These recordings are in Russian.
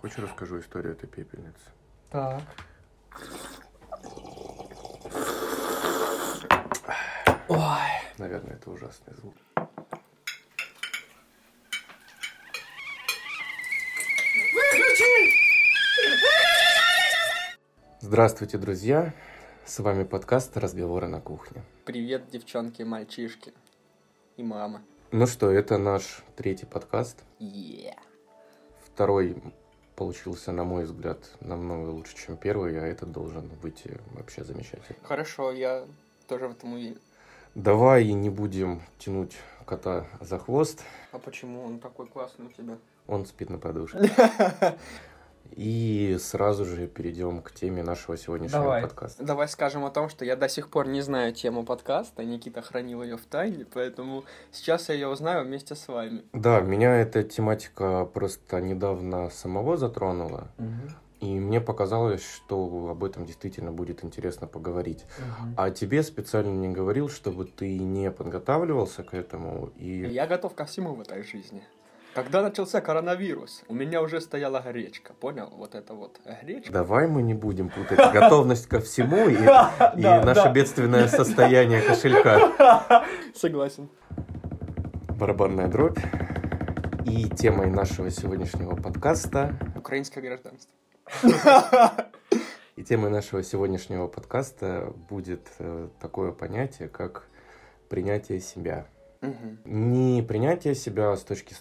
Хочешь, расскажу историю этой пепельницы? Так. Ой. Наверное, это ужасный звук. Выключи! Здравствуйте, друзья. С вами подкаст «Разговоры на кухне». Привет, девчонки, мальчишки и мамы. Ну что, это наш третий подкаст. Yeah. Второй получился, на мой взгляд, намного лучше, чем первый, а этот должен выйти вообще замечательно. Хорошо, я тоже в этом уверен. Давай не будем тянуть кота за хвост. А почему он такой классный у тебя? Он спит на подушке. И сразу же перейдем к теме нашего сегодняшнего подкаста. Давай скажем о том, что я до сих пор не знаю тему подкаста, Никита хранил ее в тайне, поэтому сейчас я ее узнаю вместе с вами. Да, меня эта тематика просто недавно самого затронула, и мне показалось, что об этом действительно будет интересно поговорить. А тебе специально не говорил, чтобы ты не подготавливался к этому. И... Я готов ко всему в этой жизни. Когда начался коронавирус, у меня уже стояла гречка, понял? Вот это вот гречка. Давай мы не будем путать готовность ко всему и наше бедственное состояние кошелька. Согласен. Барабанная дробь. И темой нашего сегодняшнего подкаста... Украинское гражданство. И темой нашего сегодняшнего подкаста будет такое понятие, как принятие себя. Не принятие себя с точки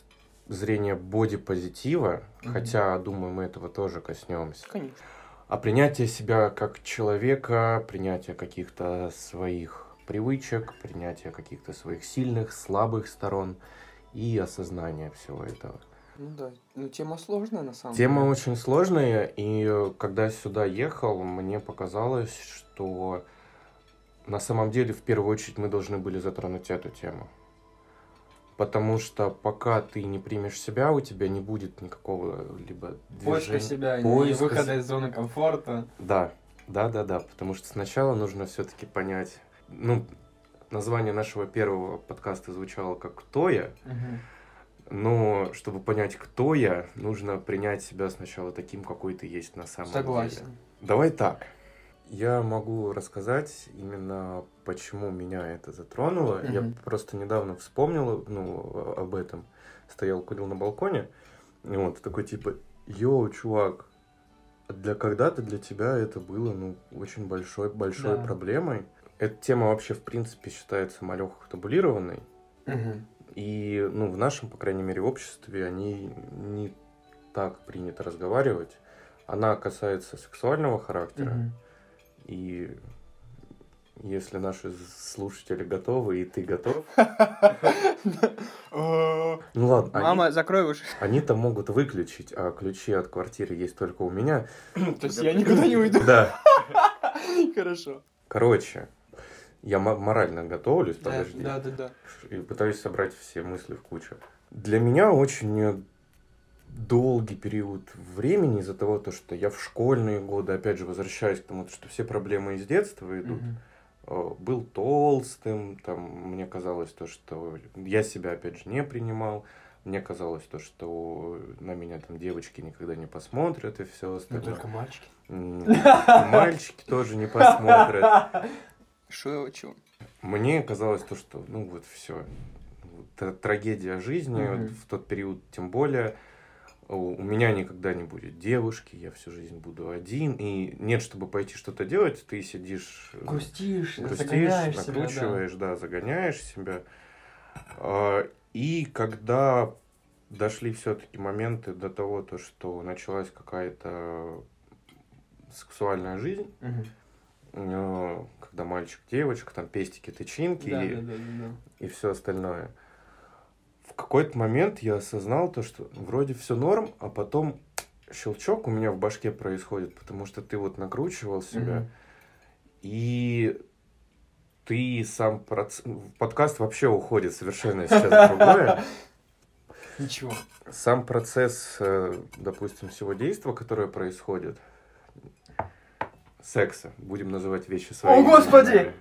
зрения бодипозитива, хотя, думаю, мы этого тоже коснемся. Конечно. А принятие себя как человека, принятие каких-то своих привычек, принятие каких-то своих сильных, слабых сторон и осознание всего этого. Ну да, ну тема сложная на самом деле. Тема очень сложная, и когда я сюда ехал, мне показалось, что на самом деле в первую очередь мы должны были затронуть эту тему. Потому что пока ты не примешь себя, у тебя не будет никакого либо движения. Поиска себя, поиска... не выхода из зоны комфорта. Да. Потому что сначала нужно все-таки понять... Ну, название нашего первого подкаста звучало как «Кто я?», но чтобы понять, кто я, нужно принять себя сначала таким, какой ты есть на самом деле. Давай так. Я могу рассказать именно, почему меня это затронуло. Я просто недавно вспомнил, об этом. Стоял, курил на балконе. И вот такой типа, йоу, чувак, когда-то для тебя это было, очень большой проблемой. Эта тема вообще, в принципе, считается малёхо табулированной. И, в нашем, по крайней мере, обществе о ней не так принято разговаривать. Она касается сексуального характера. И если наши слушатели готовы, и ты готов... Ну ладно. Мама, закрой уши. Они-то могут выключить, а ключи от квартиры есть только у меня. То есть я никуда не уйду? Да. Хорошо. Короче, я морально готовлюсь, подожди. Да. И пытаюсь собрать все мысли в кучу. Для меня очень... долгий период времени из-за того, что я в школьные годы, опять же, возвращаюсь к тому, что все проблемы из детства идут. Был толстым, мне казалось что я себя, опять же, не принимал. Мне казалось что на меня девочки никогда не посмотрят и все остальное. Но только мальчики. Мальчики тоже не посмотрят. Шучу. Мне казалось что, все. Трагедия жизни в тот период, тем более... у меня никогда не будет девушки, я всю жизнь буду один, и нет, чтобы пойти что-то делать, ты сидишь... Грустишь, загоняешь накручиваешь себя, загоняешь себя. И когда дошли все-таки моменты до того, что началась какая-то сексуальная жизнь, когда мальчик, девочка, пестики, тычинки и все остальное... В какой-то момент я осознал что вроде все норм, а потом щелчок у меня в башке происходит, потому что ты накручивал себя, и ты сам... Подкаст вообще уходит совершенно сейчас в другое. Ничего. Сам процесс, допустим, всего действия, которое происходит, секса, будем называть вещи своими. О, господи!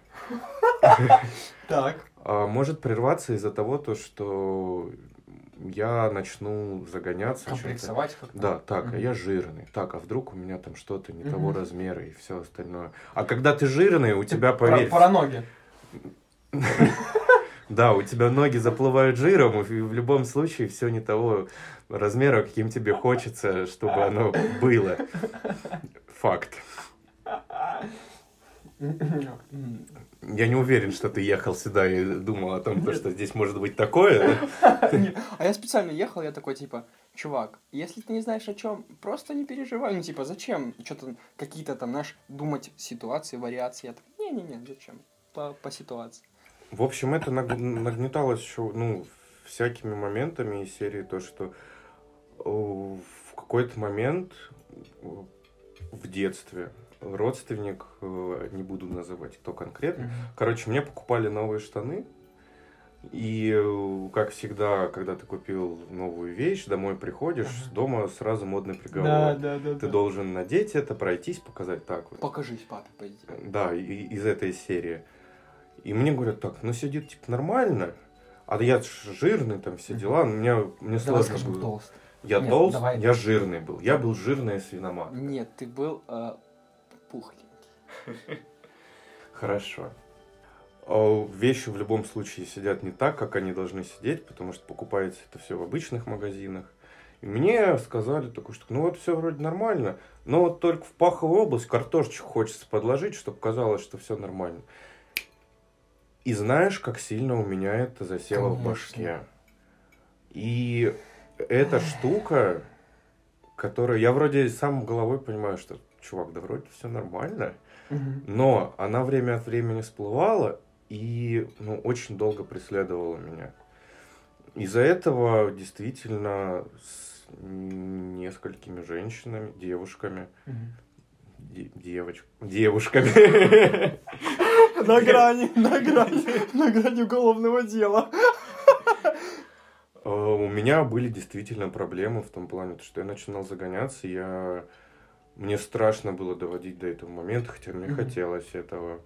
Так. Может прерваться из-за того, что я начну загоняться. Комплексовать как-то. Да, так, а я жирный. Так, а вдруг у меня там что-то не того размера и все остальное. А когда ты жирный, у тебя, поверь... Про ноги. Да, у тебя ноги заплывают жиром, и в любом случае все не того размера, каким тебе хочется, чтобы оно было. Факт. Я не уверен, что ты ехал сюда и думал о том, что здесь может быть такое. А я специально ехал, я такой, типа, чувак, если ты не знаешь о чем, просто не переживай. Ну, типа, зачем что-то, какие-то там, знаешь, думать ситуации, вариации. Я так, не-не-не, зачем? По ситуации. В общем, это нагнеталось еще, всякими моментами из серии то, что в какой-то момент в детстве родственник, не буду называть, кто конкретно, короче, мне покупали новые штаны, и, как всегда, когда ты купил новую вещь, домой приходишь, дома сразу модный приговор. Да, ты должен надеть это, пройтись, показать так вот. Покажись, папе, пойди. Да, из этой серии. И мне говорят так, сидит, типа, нормально, а я жирный, там, все дела, мне сложно было. Толст. Я толст, я жирный был, я был жирная свиноматка. Нет, ты был пухленький. Хорошо. Вещи в любом случае сидят не так, как они должны сидеть, потому что покупается это все в обычных магазинах. И мне сказали такое, что все вроде нормально, но вот только в паховую область картошечку хочется подложить, чтобы казалось, что все нормально. И знаешь, как сильно у меня это засело в башке. И эта штука, которая... Я вроде сам головой понимаю, что, чувак, да вроде все нормально. Но она время от времени всплывала и очень долго преследовала меня. Из-за этого действительно с несколькими женщинами, девушками... На грани уголовного дела. У меня были действительно проблемы в том плане, что я начинал загоняться, мне страшно было доводить до этого момента, хотя мне хотелось этого.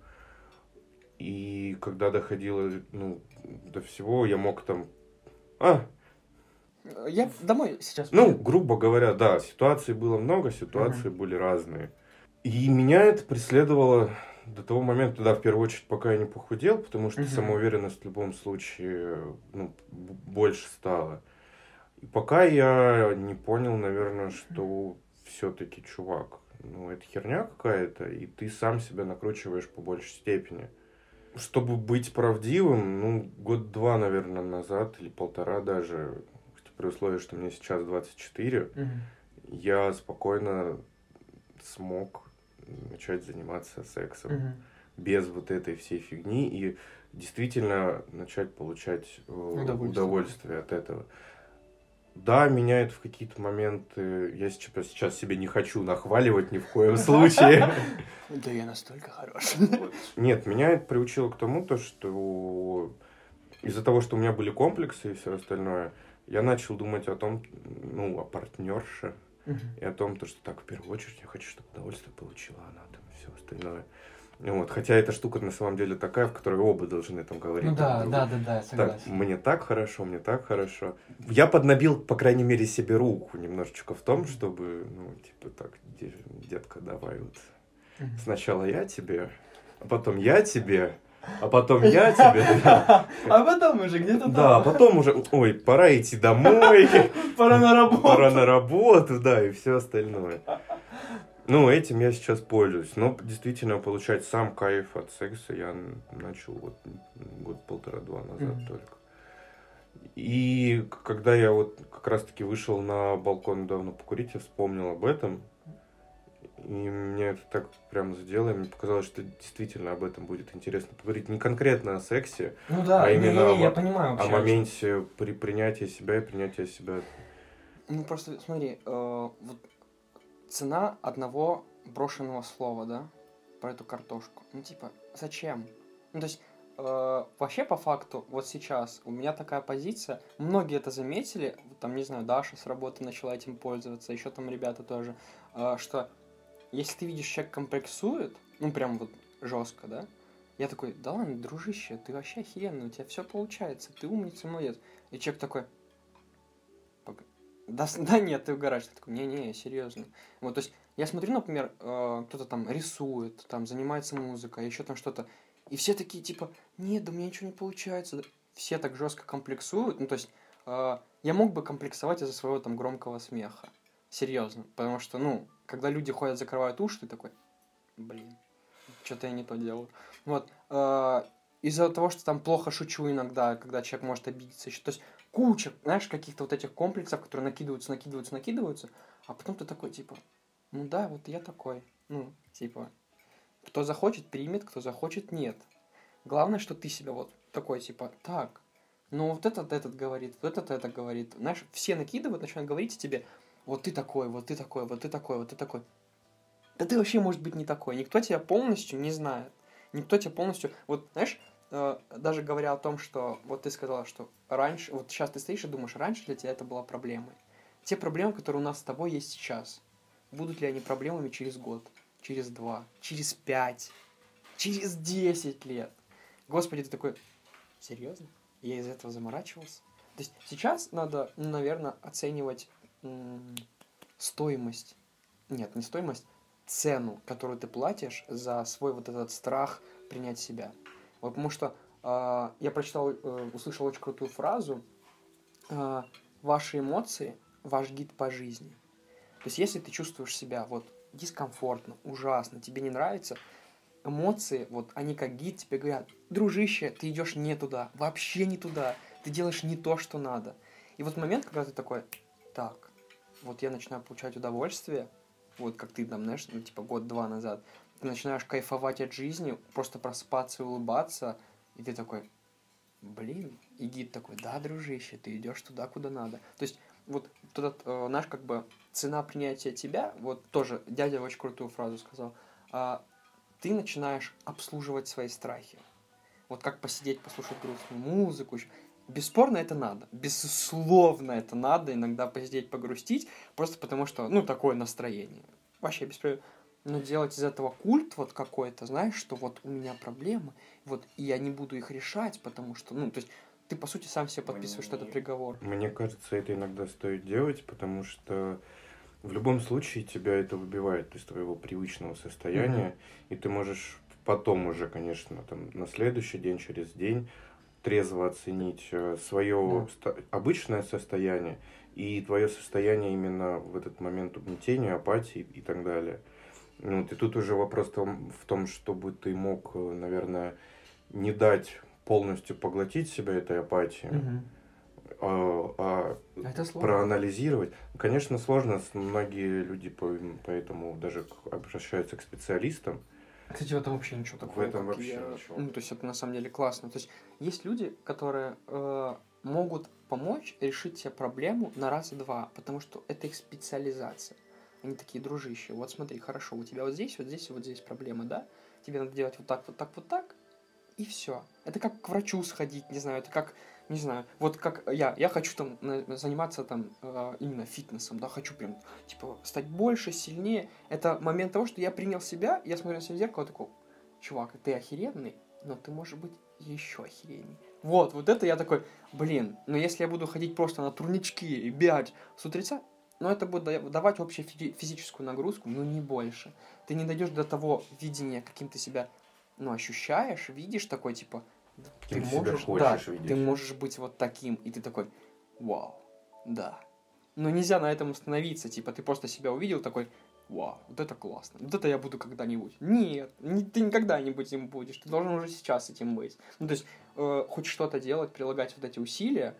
И когда доходило, до всего, я мог там... Я домой сейчас... грубо говоря, да, ситуаций было много, ситуации были разные. И меня это преследовало... До того момента, да, в первую очередь, пока я не похудел, потому что самоуверенность в любом случае больше стала. И пока я не понял, наверное, что все-таки, чувак, это херня какая-то, и ты сам себя накручиваешь по большей степени. Чтобы быть правдивым, 1-2, наверное, назад, или 1.5 даже, при условии, что мне сейчас 24, я спокойно смог... начать заниматься сексом без вот этой всей фигни и действительно начать получать удовольствие от этого. Да, меня это в какие-то моменты... Я сейчас себе не хочу нахваливать ни в коем случае. Да я настолько хорош. Нет, меня это приучило к тому, что из-за того, что у меня были комплексы и все остальное, я начал думать о том, о партнерше. И о том, что так, в первую очередь, я хочу, чтобы удовольствие получила она, там, и все остальное. Хотя эта штука на самом деле такая, в которой оба должны там говорить. Да, согласен. Так, мне так хорошо, мне так хорошо. Я поднабил, по крайней мере, себе руку немножечко в том, чтобы, детка, давай вот. Сначала я тебе, а потом я тебе, а потом я тебе. А потом уже где-то там. Да, а потом уже, пора идти домой. Пора на работу, да, и все остальное. Этим я сейчас пользуюсь. Но действительно получать сам кайф от секса я начал вот 1.5-2 назад только. И когда я вот как раз-таки вышел на балкон недавно покурить, я вспомнил об этом. И мне это так прям задело, и мне показалось, что действительно об этом будет интересно поговорить. Не конкретно о сексе, о моменте принятия себя и принятия себя. Просто смотри, вот цена одного брошенного слова, да, про эту картошку. Зачем? То есть, вообще, по факту, вот сейчас у меня такая позиция, многие это заметили, там, не знаю, Даша с работы начала этим пользоваться, еще там ребята тоже, что... Если ты видишь, человек комплексует, прям вот жестко, да? Я такой, да ладно, дружище, ты вообще охеренный, у тебя все получается, ты умница, молодец. И человек такой, да нет, ты угораешь. Ты такой, не-не, серьезно. Вот, то есть, я смотрю, например, кто-то там рисует, там занимается музыкой, еще там что-то. И все такие, типа, нет, да у меня ничего не получается. Все так жестко комплексуют. Ну, то есть, я мог бы комплексовать из-за своего там громкого смеха. Серьезно. Потому что, ну, когда люди ходят, закрывают уши, ты такой, блин, что-то я не то делаю. Вот. Из-за того, что там плохо шучу иногда, когда человек может обидеться еще. То есть, куча, знаешь, каких-то вот этих комплексов, которые накидываются, а потом ты такой, типа, ну да, вот я такой. Ну, типа, кто захочет, примет, кто захочет, нет. Главное, что ты себя вот такой, типа, так, ну вот этот говорит, вот этот говорит. Знаешь, все накидывают, начинают говорить тебе, вот ты такой, вот ты такой, вот ты такой, вот ты такой. Да ты вообще, может быть, не такой. Никто тебя полностью не знает. Никто тебя полностью... Вот, знаешь, даже говоря о том, что вот ты сказала, что раньше... Вот сейчас ты стоишь и думаешь, раньше для тебя это была проблема. Те проблемы, которые у нас с тобой есть сейчас, будут ли они проблемами через год, через 2, через 5, через 10 лет? Господи, ты такой, серьезно? Я из-за этого заморачивался? То есть сейчас надо, наверное, оценивать стоимость. Нет, не стоимость, цену, которую ты платишь за свой вот этот страх принять себя. Вот потому что я прочитал, услышал очень крутую фразу. Ваши эмоции – ваш гид по жизни. То есть если ты чувствуешь себя вот дискомфортно, ужасно, тебе не нравится, эмоции, вот они как гид тебе говорят, дружище, ты идешь не туда, вообще не туда, ты делаешь не то, что надо. И вот момент, когда ты такой, так, вот я начинаю получать удовольствие, вот как ты там, знаешь, ну, типа год-два назад, ты начинаешь кайфовать от жизни, просто просыпаться и улыбаться, и ты такой, блин, и гид такой, да, дружище, ты идешь туда, куда надо. То есть вот этот наш как бы цена принятия тебя, вот тоже дядя очень крутую фразу сказал, ты начинаешь обслуживать свои страхи. Вот как посидеть, послушать грустную музыку. Бесспорно это надо. Безусловно это надо иногда посидеть, погрустить, просто потому что, ну, такое настроение. Вообще бесспорно. Но делать из этого культ вот какой-то, знаешь, что вот у меня проблемы, вот и я не буду их решать, потому что, ну, то есть ты, по сути, сам себе подписываешь этот приговор. Мне кажется, это иногда стоит делать, потому что в любом случае тебя это выбивает из твоего привычного состояния, и ты можешь потом уже, конечно, там, на следующий день, через день трезво оценить свое обычное состояние и твое состояние именно в этот момент угнетения, апатии и так далее. Вот, и тут уже вопрос в том, чтобы ты мог, наверное, не дать полностью поглотить себя этой апатией, это проанализировать. Конечно, сложно. Многие люди поэтому даже обращаются к специалистам. Кстати, в этом вообще ничего такого. В этом вообще ничего. Ну, то есть это на самом деле классно. То есть есть люди, которые могут помочь решить себе проблему на раз-два, потому что это их специализация. Они такие, дружище, вот смотри, хорошо, у тебя вот здесь проблемы, да? Тебе надо делать вот так, вот так, вот так, и все. Это как к врачу сходить, не знаю, это как... Не знаю, вот как я хочу там заниматься там именно фитнесом, да, хочу прям, типа, стать больше, сильнее. Это момент того, что я принял себя, я смотрю на себя в зеркало, такой, чувак, ты охеренный, но ты, может быть, еще охеренней. Вот это я такой, блин, но если я буду ходить просто на турнички и бегать с утреца, ну, это будет давать общую физическую нагрузку, но не больше. Ты не дойдешь до того видения, каким ты себя, ну, ощущаешь, видишь, такой, типа, ты можешь быть вот таким, и ты такой, вау, да. Но нельзя на этом остановиться, типа, ты просто себя увидел, такой, вау, вот это классно, вот это я буду когда-нибудь. Нет, ты никогда не им будешь, ты должен уже сейчас этим быть. Ну, то есть, хоть что-то делать, прилагать вот эти усилия,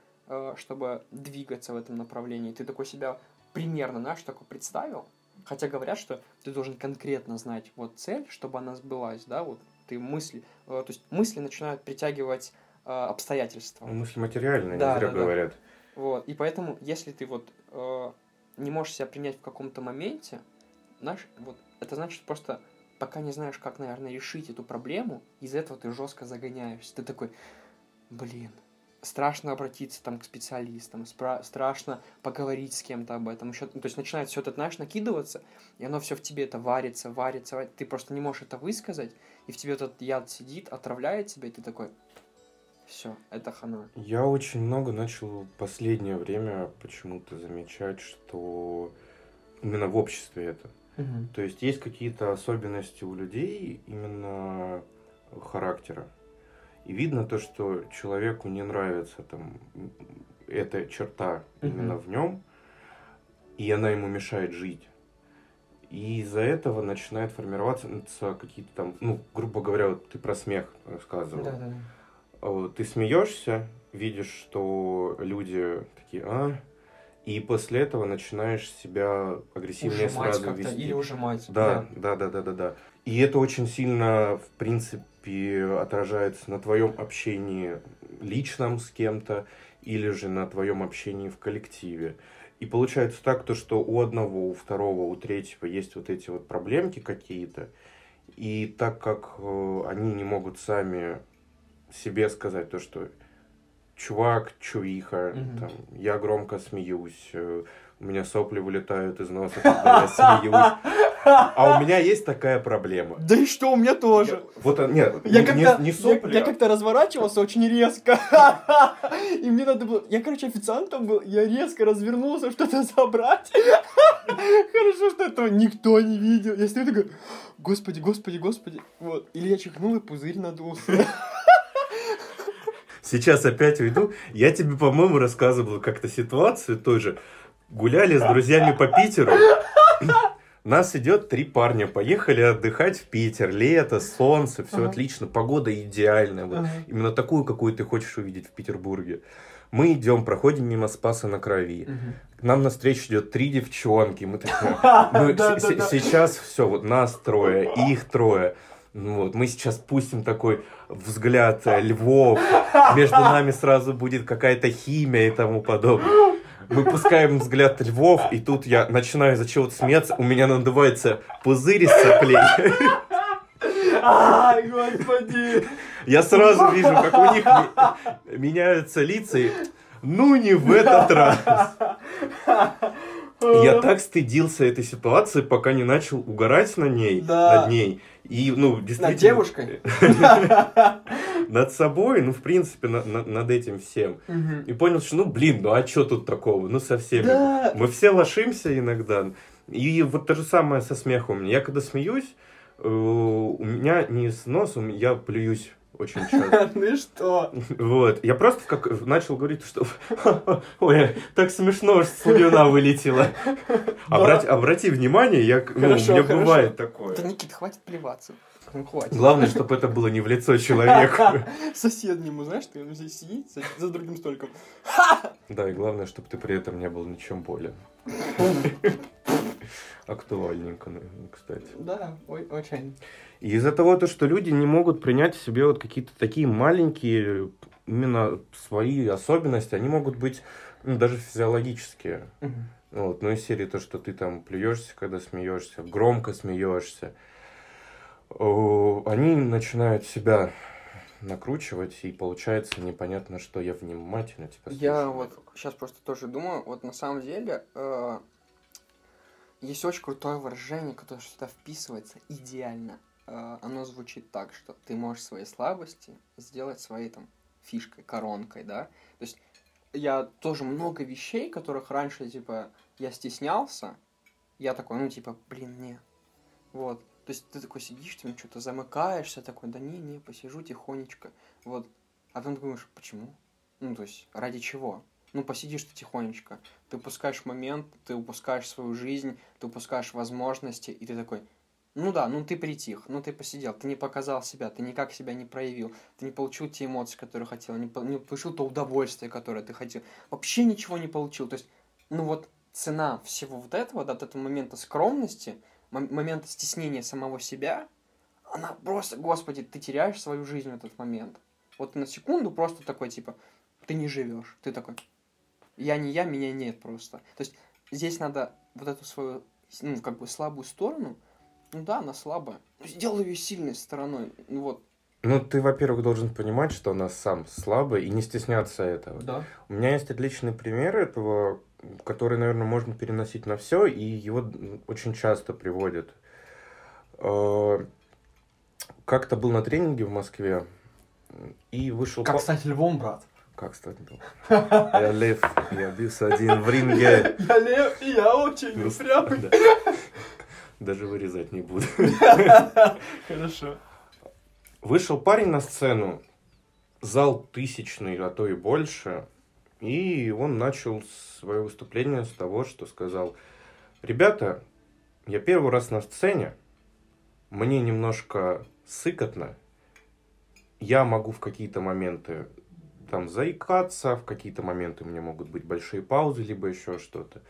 чтобы двигаться в этом направлении. Ты такой себя примерно, знаешь, такой представил, хотя говорят, что ты должен конкретно знать вот цель, чтобы она сбылась, да, вот. То есть мысли начинают притягивать обстоятельства. Мысли материальные, да, не зря говорят. Вот. И поэтому, если ты вот не можешь себя принять в каком-то моменте, знаешь, вот это значит просто, пока не знаешь, как, наверное, решить эту проблему, из-за этого ты жестко загоняешься. Ты такой, блин, страшно обратиться там к специалистам, страшно поговорить с кем-то об этом. Еще, ну, то есть начинает все это, знаешь, накидываться, и оно все в тебе это варится. Ты просто не можешь это высказать, и в тебе этот яд сидит, отравляет тебя, и ты такой, Все, это хана. Я очень много начал в последнее время почему-то замечать, что именно в обществе это. Угу. То есть есть какие-то особенности у людей именно характера. И видно то, что человеку не нравится там эта черта именно в нем, и она ему мешает жить. И из-за этого начинают формироваться какие-то там, ну, грубо говоря, вот ты про смех рассказывал. Да-да-да. Ты смеешься, видишь, что люди такие, а... И после этого начинаешь себя агрессивнее ужимать сразу вести. Или ужимать. Да. И это очень сильно, в принципе, отражается на твоем общении личном с кем-то или же на твоем общении в коллективе. И получается так, то, что у одного, у второго, у третьего есть вот эти вот проблемки какие-то. И так как они не могут сами себе сказать то, что... Чувак, чувиха, там, я громко смеюсь, у меня сопли вылетают из носа, когда я смеюсь. А у меня есть такая проблема. Да и что, у меня тоже. Вот, нет, не сопли. Я как-то разворачивался очень резко. И мне надо было... Я, короче, официантом был, я резко развернулся, что-то забрать. Хорошо, что этого никто не видел. Я стою такой, господи. Вот. Или я чихнул, и пузырь надулся. Сейчас опять уйду. Я тебе, по-моему, рассказывал как-то ситуацию тоже. Гуляли с друзьями по Питеру. Нас идет 3 парня. Поехали отдыхать в Питер. Лето, солнце, все отлично. Погода идеальная. Вот. Именно такую, какую ты хочешь увидеть в Петербурге. Мы идем, проходим мимо Спаса на Крови. К нам навстречу идет 3 девчонки. Мы такие, сейчас все, вот нас 3, их 3. Вот, мы сейчас пустим такой взгляд львов, между нами сразу будет какая-то химия и тому подобное. Мы пускаем взгляд львов, и тут я начинаю из-за чего-то смеяться, у меня надувается пузырь из соплей. Ай, господи! Я сразу вижу, как у них меняются лица, и ну не в этот раз. Я так стыдился этой ситуации, пока не начал угорать над ней. И, ну, действительно... Над девушкой? Над собой, ну, в принципе, над этим всем. И понял, что, а что тут такого? Ну, совсем. Мы все лошимся иногда. И вот то же самое со смехом у меня. Я когда смеюсь, у меня не с носом, я плююсь. Очень часто. Ну и что? Вот. Я просто начал говорить, что ой, так смешно, что слюна вылетела. Обрати внимание, у меня бывает такое. Да, Никита, хватит плеваться. Главное, чтобы это было не в лицо человеку. Соседнему, знаешь, ты здесь сидит за другим столиком. Да, и главное, чтобы ты при этом не был ничем болен. Актуальненько, кстати. Да, очень. И из-за того, что люди не могут принять в себе вот какие-то такие маленькие именно свои особенности, они могут быть даже физиологические. Вот, из серии то, что ты там плюешься, когда смеешься, громко смеешься, они начинают себя накручивать, и получается непонятно, что я внимательно тебя слушаю. Я вот сейчас просто тоже думаю, вот на самом деле... Есть очень крутое выражение, которое сюда вписывается идеально. Оно звучит так, что ты можешь свои слабости сделать своей там фишкой, коронкой, да? То есть я тоже много вещей, которых раньше, я стеснялся, я такой, не. Вот. То есть ты такой сидишь, ты что-то замыкаешься, такой, да не, посижу тихонечко. Вот. А потом думаешь, почему? То есть ради чего? Посидишь ты тихонечко, ты упускаешь момент, ты упускаешь свою жизнь, ты упускаешь возможности, и ты такой, ты притих, ты посидел, ты не показал себя, ты никак себя не проявил, ты не получил те эмоции, которые хотел, не получил то удовольствие, которое ты хотел, вообще ничего не получил, то есть, цена всего вот этого, от этого момента скромности, момента стеснения самого себя, она просто, господи, ты теряешь свою жизнь в этот момент, вот на секунду просто такой, ты не живешь, ты такой... Я не я, меня нет просто. То есть здесь надо вот эту свою, слабую сторону, она слабая. Сделай ее сильной стороной, вот. Ты, во-первых, должен понимать, что она сам слабая, и не стесняться этого. Да. У меня есть отличный пример этого, который, наверное, можно переносить на все, и его очень часто приводят. Как-то был на тренинге в Москве, И вышел... Как стать львом, брат? Как стать львом? Я лев, я бился один в ринге. Я лев, и я очень упрямый. Даже вырезать не буду. Хорошо. Вышел парень на сцену, зал тысячный, а то и больше. И он начал свое выступление с того, что сказал: ребята, я первый раз на сцене, мне немножко сыкотно, я могу в какие-то моменты там заикаться, в какие-то моменты у меня могут быть большие паузы, либо еще что-то.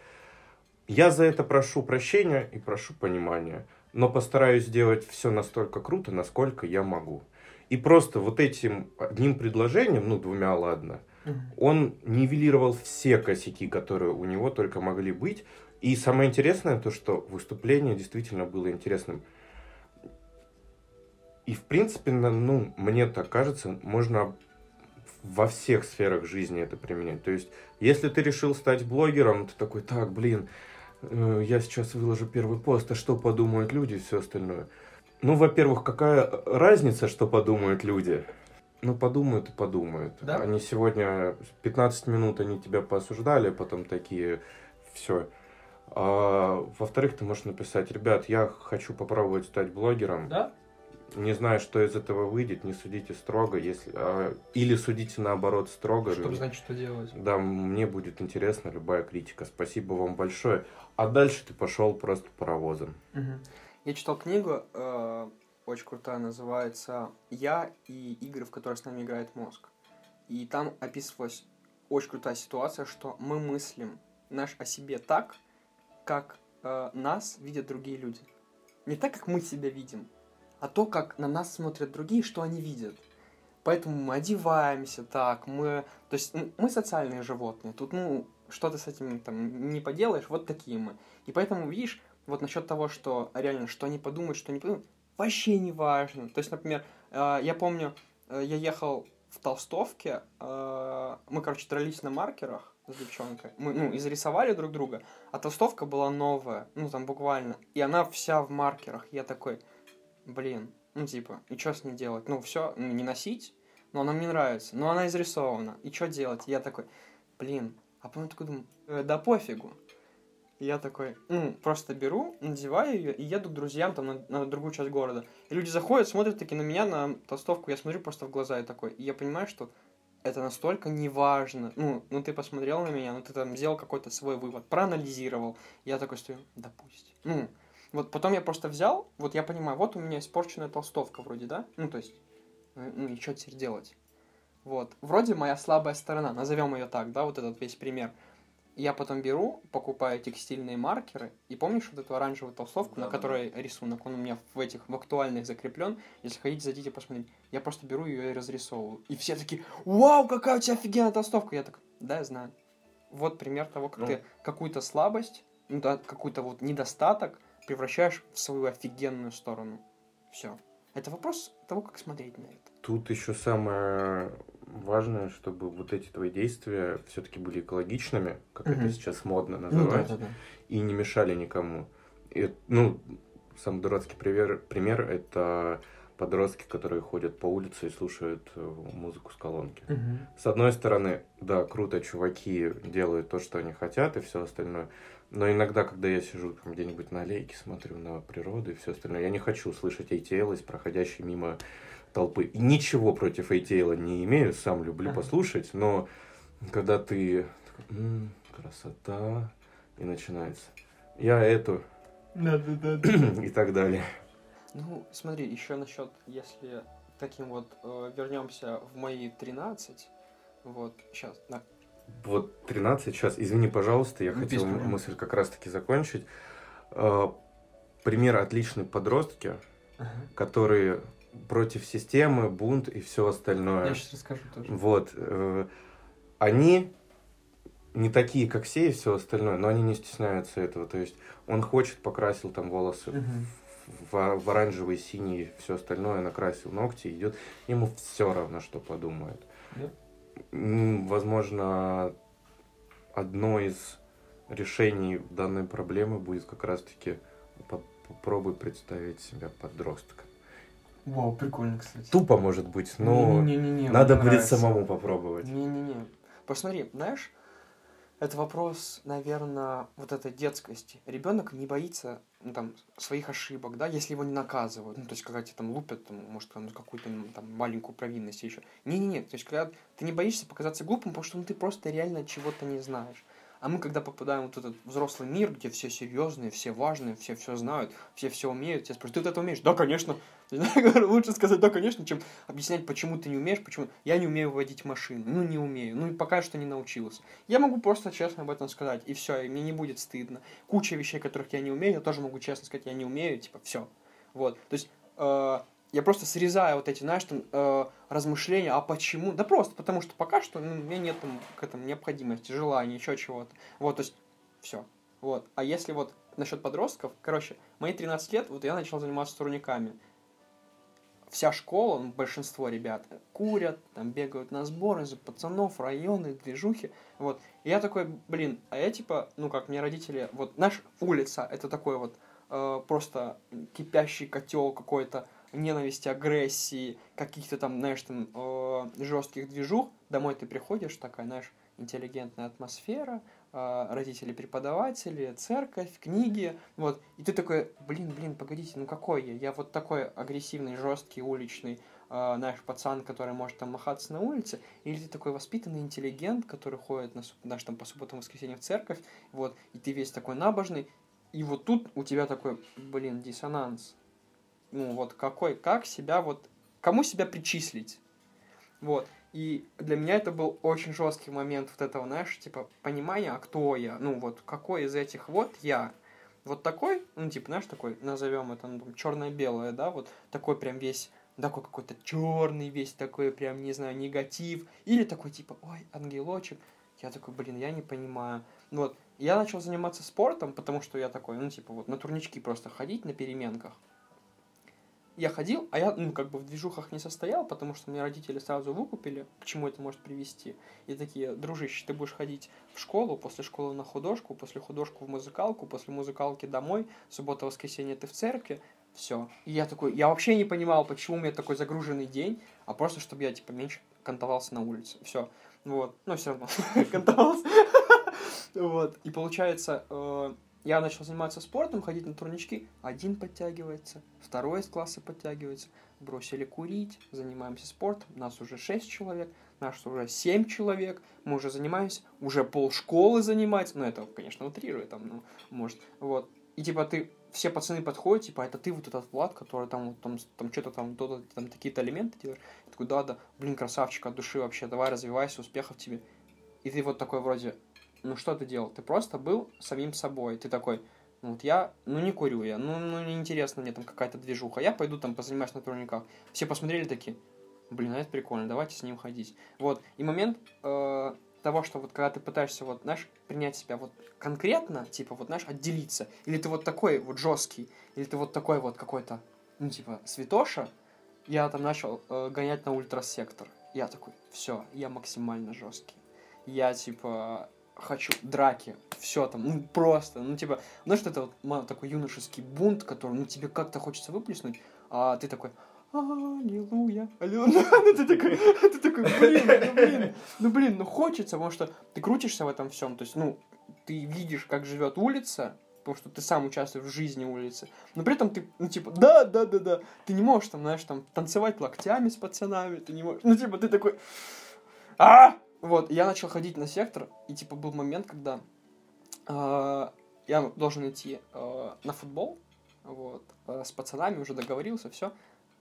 Я за это прошу прощения и прошу понимания, но постараюсь сделать все настолько круто, насколько я могу. И просто вот этим одним предложением, ну, двумя, ладно, он нивелировал все косяки, которые у него только могли быть. И самое интересное то, что выступление действительно было интересным. И, в принципе, ну, мне так кажется, можно во всех сферах жизни это применять. То есть, если ты решил стать блогером, ты такой: так, блин, я сейчас выложу первый пост, а что подумают люди и все остальное. Ну, во-первых, какая разница, что подумают люди? Ну, подумают и подумают. Да? Они сегодня 15 минут, они тебя поосуждали, потом такие, все. А, во-вторых, ты можешь написать: ребят, я хочу попробовать стать блогером. Да? Не знаю, что из этого выйдет, не судите строго, если или судите наоборот строго. Что значит, что делать? Да, мне будет интересна любая критика. Спасибо вам большое. А дальше ты пошел просто паровозом. Угу. Я читал книгу, очень крутая, называется «Я и игры, в которые с нами играет мозг». И там описывалась очень крутая ситуация, что мы мыслим о себе так, как нас видят другие люди. Не так, как мы себя видим, а то, как на нас смотрят другие, что они видят. Поэтому мы одеваемся так, то есть мы социальные животные, тут, ну, что-то с этим там не поделаешь, вот такие мы. И поэтому, видишь, вот насчет того, что реально, что они подумают, что не подумают, вообще не важно. То есть, например, я помню, я ехал в толстовке, мы, короче, дрались на маркерах с девчонкой, мы, ну, и зарисовали друг друга, а толстовка была новая, ну, там, буквально, и она вся в маркерах, я такой... Блин, ну типа, и что с ней делать? Ну все, ну, не носить, но она мне нравится, но она изрисована, и что делать? Я такой, блин, а потом такой думаю, да пофигу. И я такой, ну, просто беру, надеваю ее и еду к друзьям там на другую часть города. И люди заходят, смотрят таки на меня, на толстовку, я смотрю просто в глаза и такой, и я понимаю, что это настолько неважно. Ну ты посмотрел на меня, ну ты там сделал какой-то свой вывод, проанализировал. И я такой стою, да пусть. Ну, вот потом я просто взял, вот я понимаю, вот у меня испорченная толстовка вроде, да? Ну, то есть, ну и что теперь делать? Вот, вроде моя слабая сторона, назовем ее так, да, вот этот весь пример. Я потом беру, покупаю текстильные маркеры, и помнишь вот эту оранжевую толстовку, да, на которой рисунок, он у меня в актуальных закреплен, если хотите, зайдите посмотреть. Я просто беру ее и разрисовываю. И все такие, вау, какая у тебя офигенная толстовка! Я так, да, я знаю. Вот пример того, как ты какую-то слабость, ну, да, какой-то вот недостаток превращаешь в свою офигенную сторону. Все. Это вопрос того, как смотреть на это. Тут еще самое важное, чтобы вот эти твои действия все-таки были экологичными, как это сейчас модно называть, ну, да. И не мешали никому. И, ну, самый дурацкий пример это подростки, которые ходят по улице и слушают музыку с колонки. С одной стороны, да, круто, чуваки делают то, что они хотят, и все остальное. Но иногда, когда я сижу там где-нибудь на аллейке, смотрю на природу и все остальное, я не хочу слышать ATL из проходящей мимо толпы. И ничего против ATL не имею, сам люблю послушать, но когда ты красота, и начинается. Я эту, и так далее. Ну, смотри, еще насчет, если таким вот вернемся в мои 13, вот, сейчас, да. Вот 13 сейчас, извини, пожалуйста, я хотел мысль как раз-таки закончить. Пример отличный подростки, которые против системы, бунт и все остальное. Я сейчас расскажу тоже. Вот. Они не такие, как все, и все остальное, но они не стесняются этого. То есть он хочет, покрасил там волосы в оранжевый, синий, все остальное, накрасил ногти, идет. Ему все равно, что подумают. Да? Возможно, одно из решений данной проблемы будет как раз-таки попробуй представить себя подростком. Вау, прикольно, кстати. Тупо может быть, но надо будет самому попробовать. Не-не-не. Посмотри, знаешь, это вопрос, наверное, вот этой детскости. Ребенок не боится там своих ошибок, да, если его не наказывают. Ну, то есть, когда тебя там лупят, там, может, какую-то там маленькую провинность еще. Не-не-не, то есть, когда ты не боишься показаться глупым, потому что ты просто реально чего-то не знаешь. А мы, когда попадаем в вот этот взрослый мир, где все серьезные, все важные, все все знают, все все умеют, тебя спрашивают, ты вот это умеешь? Да, конечно. Лучше сказать «да, конечно», чем объяснять, почему ты не умеешь, почему... Я не умею водить машину, ну не умею, ну и пока что не научился. Я могу просто честно об этом сказать, и все, и мне не будет стыдно. Куча вещей, которых я не умею, я тоже могу честно сказать, я не умею, типа, все. Вот, то есть... Я просто срезаю вот эти, знаешь, там, размышления, а почему? Да просто потому, что пока что ну, у меня нет там, к этому необходимости, желания, еще чего-то. Вот, то есть, все. Вот. А если вот насчет подростков, короче, мои 13 лет, вот я начал заниматься турниками. Вся школа, ну, большинство ребят, курят, там, бегают на сборы за пацанов, районы, движухи, вот. И я такой, блин, а я типа, ну как, мне родители, вот, наша улица, это такой вот просто кипящий котел какой-то, ненависти, агрессии, каких-то там, знаешь, там, жестких движух. Домой ты приходишь, такая, знаешь, интеллигентная атмосфера, родители, преподаватели, церковь, книги, вот. И ты такой, блин, погодите, ну какой я? Я вот такой агрессивный, жесткий, уличный, знаешь, пацан, который может там махаться на улице, или ты такой воспитанный интеллигент, который ходит, на, знаешь, там, по субботам, воскресеньям в церковь, вот, и ты весь такой набожный, и вот тут у тебя такой, блин, диссонанс. Ну, вот какой, как себя, вот, кому себя причислить, вот, и для меня это был очень жесткий момент вот этого, знаешь, типа, понимания, а кто я, ну, вот, какой из этих вот я, вот такой, ну, типа, знаешь, такой, назовем это, ну, там, черное-белое, да, вот, такой прям весь, такой какой-то черный весь, такой прям, не знаю, негатив, или такой, типа, ой, ангелочек, я такой, блин, я не понимаю, вот, я начал заниматься спортом, потому что я такой, ну, типа, вот, на турнички просто ходить на переменках. Я ходил, а я, ну, как бы в движухах не состоял, потому что меня родители сразу выкупили, к чему это может привести. И такие, дружище, ты будешь ходить в школу, после школы на художку, после художку в музыкалку, после музыкалки домой, суббота-воскресенье ты в церкви, все. И я такой, я вообще не понимал, почему у меня такой загруженный день, а просто, чтобы я, типа, меньше кантовался на улице, все. Вот, но все равно кантовался. Вот, и получается... Я начал заниматься спортом, ходить на турнички. Один подтягивается, второй из класса подтягивается. Бросили курить, занимаемся спортом. Нас уже 6 человек, нас уже 7 человек. Мы уже занимаемся, уже полшколы занимается. Ну, это, конечно, утрирую, там, ну, может. Вот. И, типа, ты, все пацаны подходят, типа, это ты вот этот Влад, который там что-то там такие-то элементы делаешь. Я такой, да, блин, красавчик от души вообще, давай развивайся, успехов тебе. И ты вот такой вроде... Ну, что ты делал? Ты просто был самим собой. Ты такой, ну, вот я, ну, не курю я, ну, неинтересно мне там какая-то движуха. Я пойду там позанимаюсь на турниках. Все посмотрели такие, блин, а это прикольно, давайте с ним ходить. Вот, и момент того, что вот когда ты пытаешься, вот, знаешь, принять себя вот конкретно, типа, вот, знаешь, отделиться. Или ты вот такой вот жесткий, или ты вот такой вот какой-то, ну, типа, святоша. Я там начал гонять на ультрасектор. Я такой, все, я максимально жесткий. Я, типа... Хочу драки, все там, ну просто, ну типа, ну что это вот такой юношеский бунт, который, ну тебе как-то хочется выплеснуть, а ты такой, аллилуйя, аллилуйя, ты такой, блин, ну хочется, потому что ты крутишься в этом всем, то есть, ну, ты видишь, как живет улица, потому что ты сам участвуешь в жизни улицы, но при этом ты, ну типа, да, ты не можешь там, знаешь, там, танцевать локтями с пацанами, ты не можешь, ну типа, ты такой, Вот, я начал ходить на сектор, и, типа, был момент, когда я должен идти на футбол, вот, с пацанами уже договорился, все.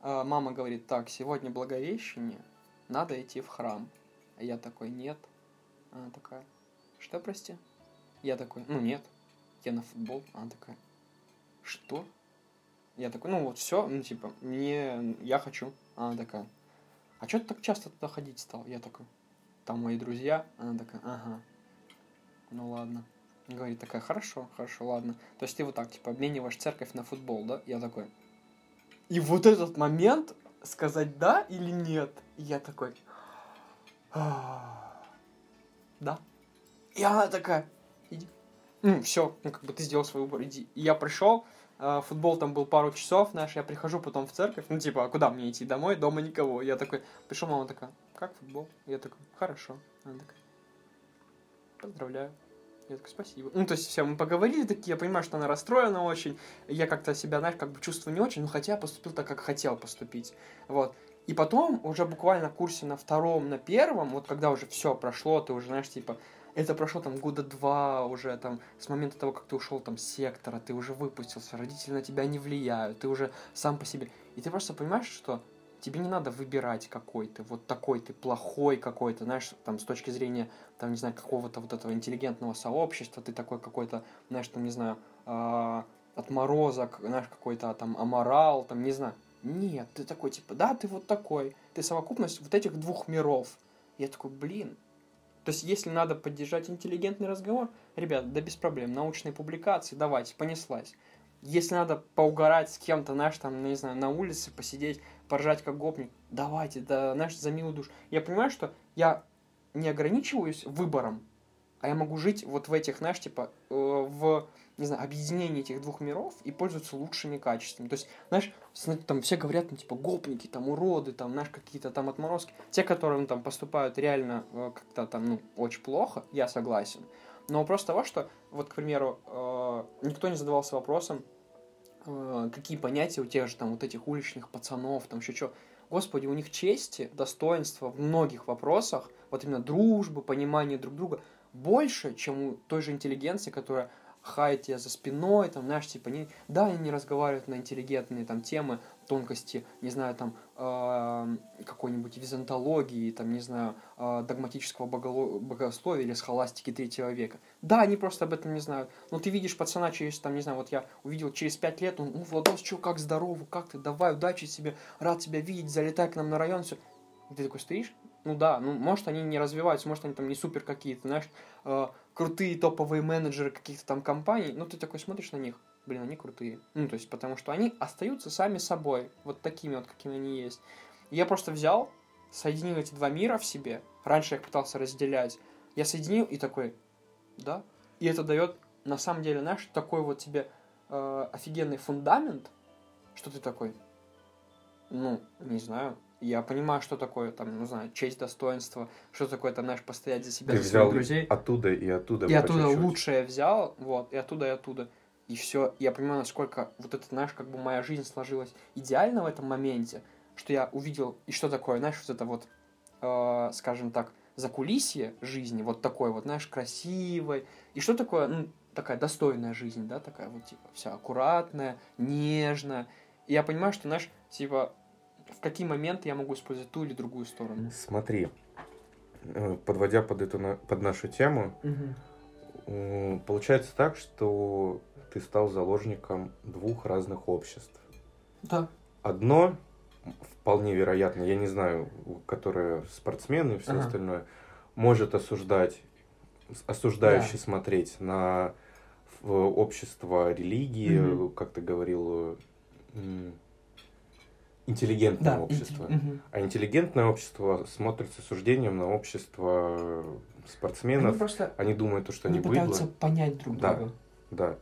Мама говорит, так, сегодня Благовещение, надо идти в храм. Я такой, нет. Она такая, что, прости? Я такой, ну, нет, я на футбол. Она такая, что? Я такой, ну, вот, все, ну, типа, мне, я хочу. Она такая, а что ты так часто туда ходить стал? Я такой... Там мои друзья, она такая, ага, ну ладно. Говорит такая, хорошо, ладно. То есть ты вот так, типа, обмениваешь церковь на футбол, да? Я такой, и вот этот момент, сказать да или нет, я такой, да. И она такая, иди. Ну, все, ну, как бы ты сделал свой выбор, иди. И я пришел, Футбол там был пару часов, знаешь, я прихожу потом в церковь, ну, типа, а куда мне идти? Домой? Дома никого. Я такой, пришел, мама такая, как футбол? Я такой, хорошо. Она такая, поздравляю. Я такой, спасибо. Ну, то есть, все, мы поговорили такие, я понимаю, что она расстроена очень, я как-то себя, знаешь, как бы чувствую не очень, но хотя я поступил так, как хотел поступить, вот. И потом, уже буквально в курсе на втором, на первом, вот когда уже все прошло, ты уже, знаешь, типа, это прошло там года два уже, там, с момента того, как ты ушел там с сектора, ты уже выпустился, родители на тебя не влияют, ты уже сам по себе. И ты просто понимаешь, что тебе не надо выбирать какой ты, вот такой ты, плохой какой-то, знаешь, там, с точки зрения, там, не знаю, какого-то вот этого интеллигентного сообщества, ты такой какой-то, знаешь, там, не знаю, отморозок, знаешь, какой-то там аморал, там, не знаю. Нет, ты такой, типа, да, ты вот такой. Ты совокупность вот этих двух миров. Я такой, блин. То есть, если надо поддержать интеллигентный разговор, ребят, да без проблем, научные публикации, давайте, понеслась. Если надо поугарать с кем-то, знаешь, там, не знаю, на улице посидеть, поржать как гопник, давайте, да, знаешь, за милую душу. Я понимаю, что я не ограничиваюсь выбором, а я могу жить вот в этих, знаешь, типа, в... не знаю, объединение этих двух миров и пользоваться лучшими качествами. То есть, знаешь, там все говорят, ну, типа, гопники, там, уроды, там, знаешь, какие-то там отморозки. Те, которые, ну, там, поступают реально как-то там, ну, очень плохо, я согласен. Но просто того, что, вот, к примеру, никто не задавался вопросом, какие понятия у тех же, там, вот этих уличных пацанов, там, еще что. Господи, у них чести, достоинства в многих вопросах, вот именно дружбы, понимание друг друга, больше, чем у той же интеллигенции, которая... хает тебя за спиной, там, знаешь, типа, не... да, они не разговаривают на интеллигентные там темы, тонкости, не знаю, там, какой-нибудь византологии, там, не знаю, догматического богословия или схоластики третьего века. Да, они просто об этом не знают. Но ты видишь пацана через, там, не знаю, вот я увидел через 5 лет, он, ну, Владос, чё, как здорово, как ты, давай, удачи тебе, рад тебя видеть, залетай к нам на район, все. Ты такой стоишь? Ну да, ну, может, они не развиваются, может, они там не супер какие-то, знаешь, крутые топовые менеджеры каких-то там компаний, ну, ты такой смотришь на них, блин, они крутые. Ну, то есть, потому что они остаются сами собой, вот такими вот, какими они есть. Я просто взял, соединил эти два мира в себе, раньше я их пытался разделять, я соединил и такой, да, и это дает, на самом деле, знаешь, такой вот тебе офигенный фундамент, что ты такой, ну, не знаю, я понимаю, что такое, там, ну, знаю, честь, достоинство, что такое, там, знаешь, постоять за себя, ты за своих друзей. Оттуда и оттуда. И оттуда чуть-чуть. Лучшее взял, вот, и оттуда, и оттуда. И все, я понимаю, насколько вот это, знаешь, как бы моя жизнь сложилась идеально в этом моменте, что я увидел, и что такое, знаешь, вот это вот, скажем так, закулисье жизни, вот такой вот, знаешь, красивой, и что такое, ну, такая достойная жизнь, да, такая вот, типа, вся аккуратная, нежная. И я понимаю, что, знаешь, типа... в какие моменты я могу использовать ту или другую сторону. Смотри, подводя под нашу тему, угу. Получается так, что ты стал заложником двух разных обществ. Да. Одно, вполне вероятно, я не знаю, которое спортсмены и все ага. остальное, может осуждающе да. смотреть на общество религии, угу. как ты говорил, интеллигентное да, общество. А интеллигентное общество смотрит с осуждением на общество спортсменов. Они думают, то, что они быдло. Они пытаются понять друг друга. Да.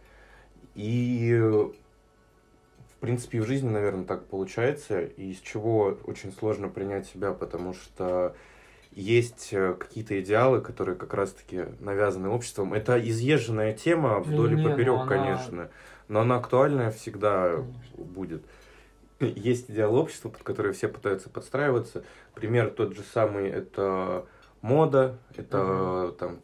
И, в принципе, в жизни, наверное, так получается. И из чего очень сложно принять себя, потому что есть какие-то идеалы, которые как раз-таки навязаны обществом. Это изъезженная тема вдоль и поперек, конечно. Но она актуальная всегда будет. Есть идеал общества, под которые все пытаются подстраиваться. Пример тот же самый, это мода, это, там,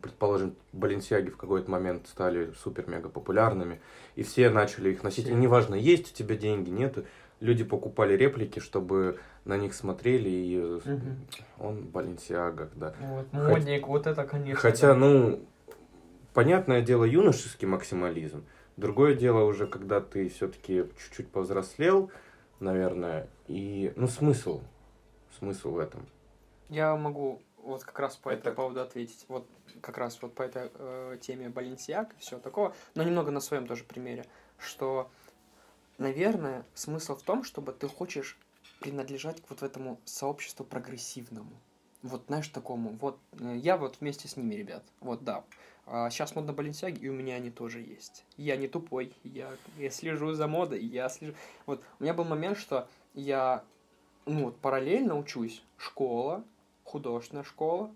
предположим, Баленсиаги в какой-то момент стали супер-мега популярными, и все начали их носить. И неважно, есть у тебя деньги, нету. Люди покупали реплики, чтобы на них смотрели, и он в Баленсиагах, да. Вот, модник, вот это, конечно. Хотя, да. ну, понятное дело, юношеский максимализм. Другое дело уже, когда ты все-таки чуть-чуть повзрослел, наверное, и... ну, смысл. Смысл в этом. Я могу вот как раз по этому поводу ответить. Вот как раз вот по этой теме Баленсиаг и всего такого, но немного на своем тоже примере, что, наверное, смысл в том, чтобы ты хочешь принадлежать к вот этому сообществу прогрессивному. вот, знаешь, такому, вот, я вот вместе с ними, ребят, вот, да. Сейчас модно Баленсиаги, и у меня они тоже есть. Я не тупой, я слежу за модой, я слежу... Вот, у меня был момент, что я, ну, вот, параллельно учусь. Школа, художественная школа,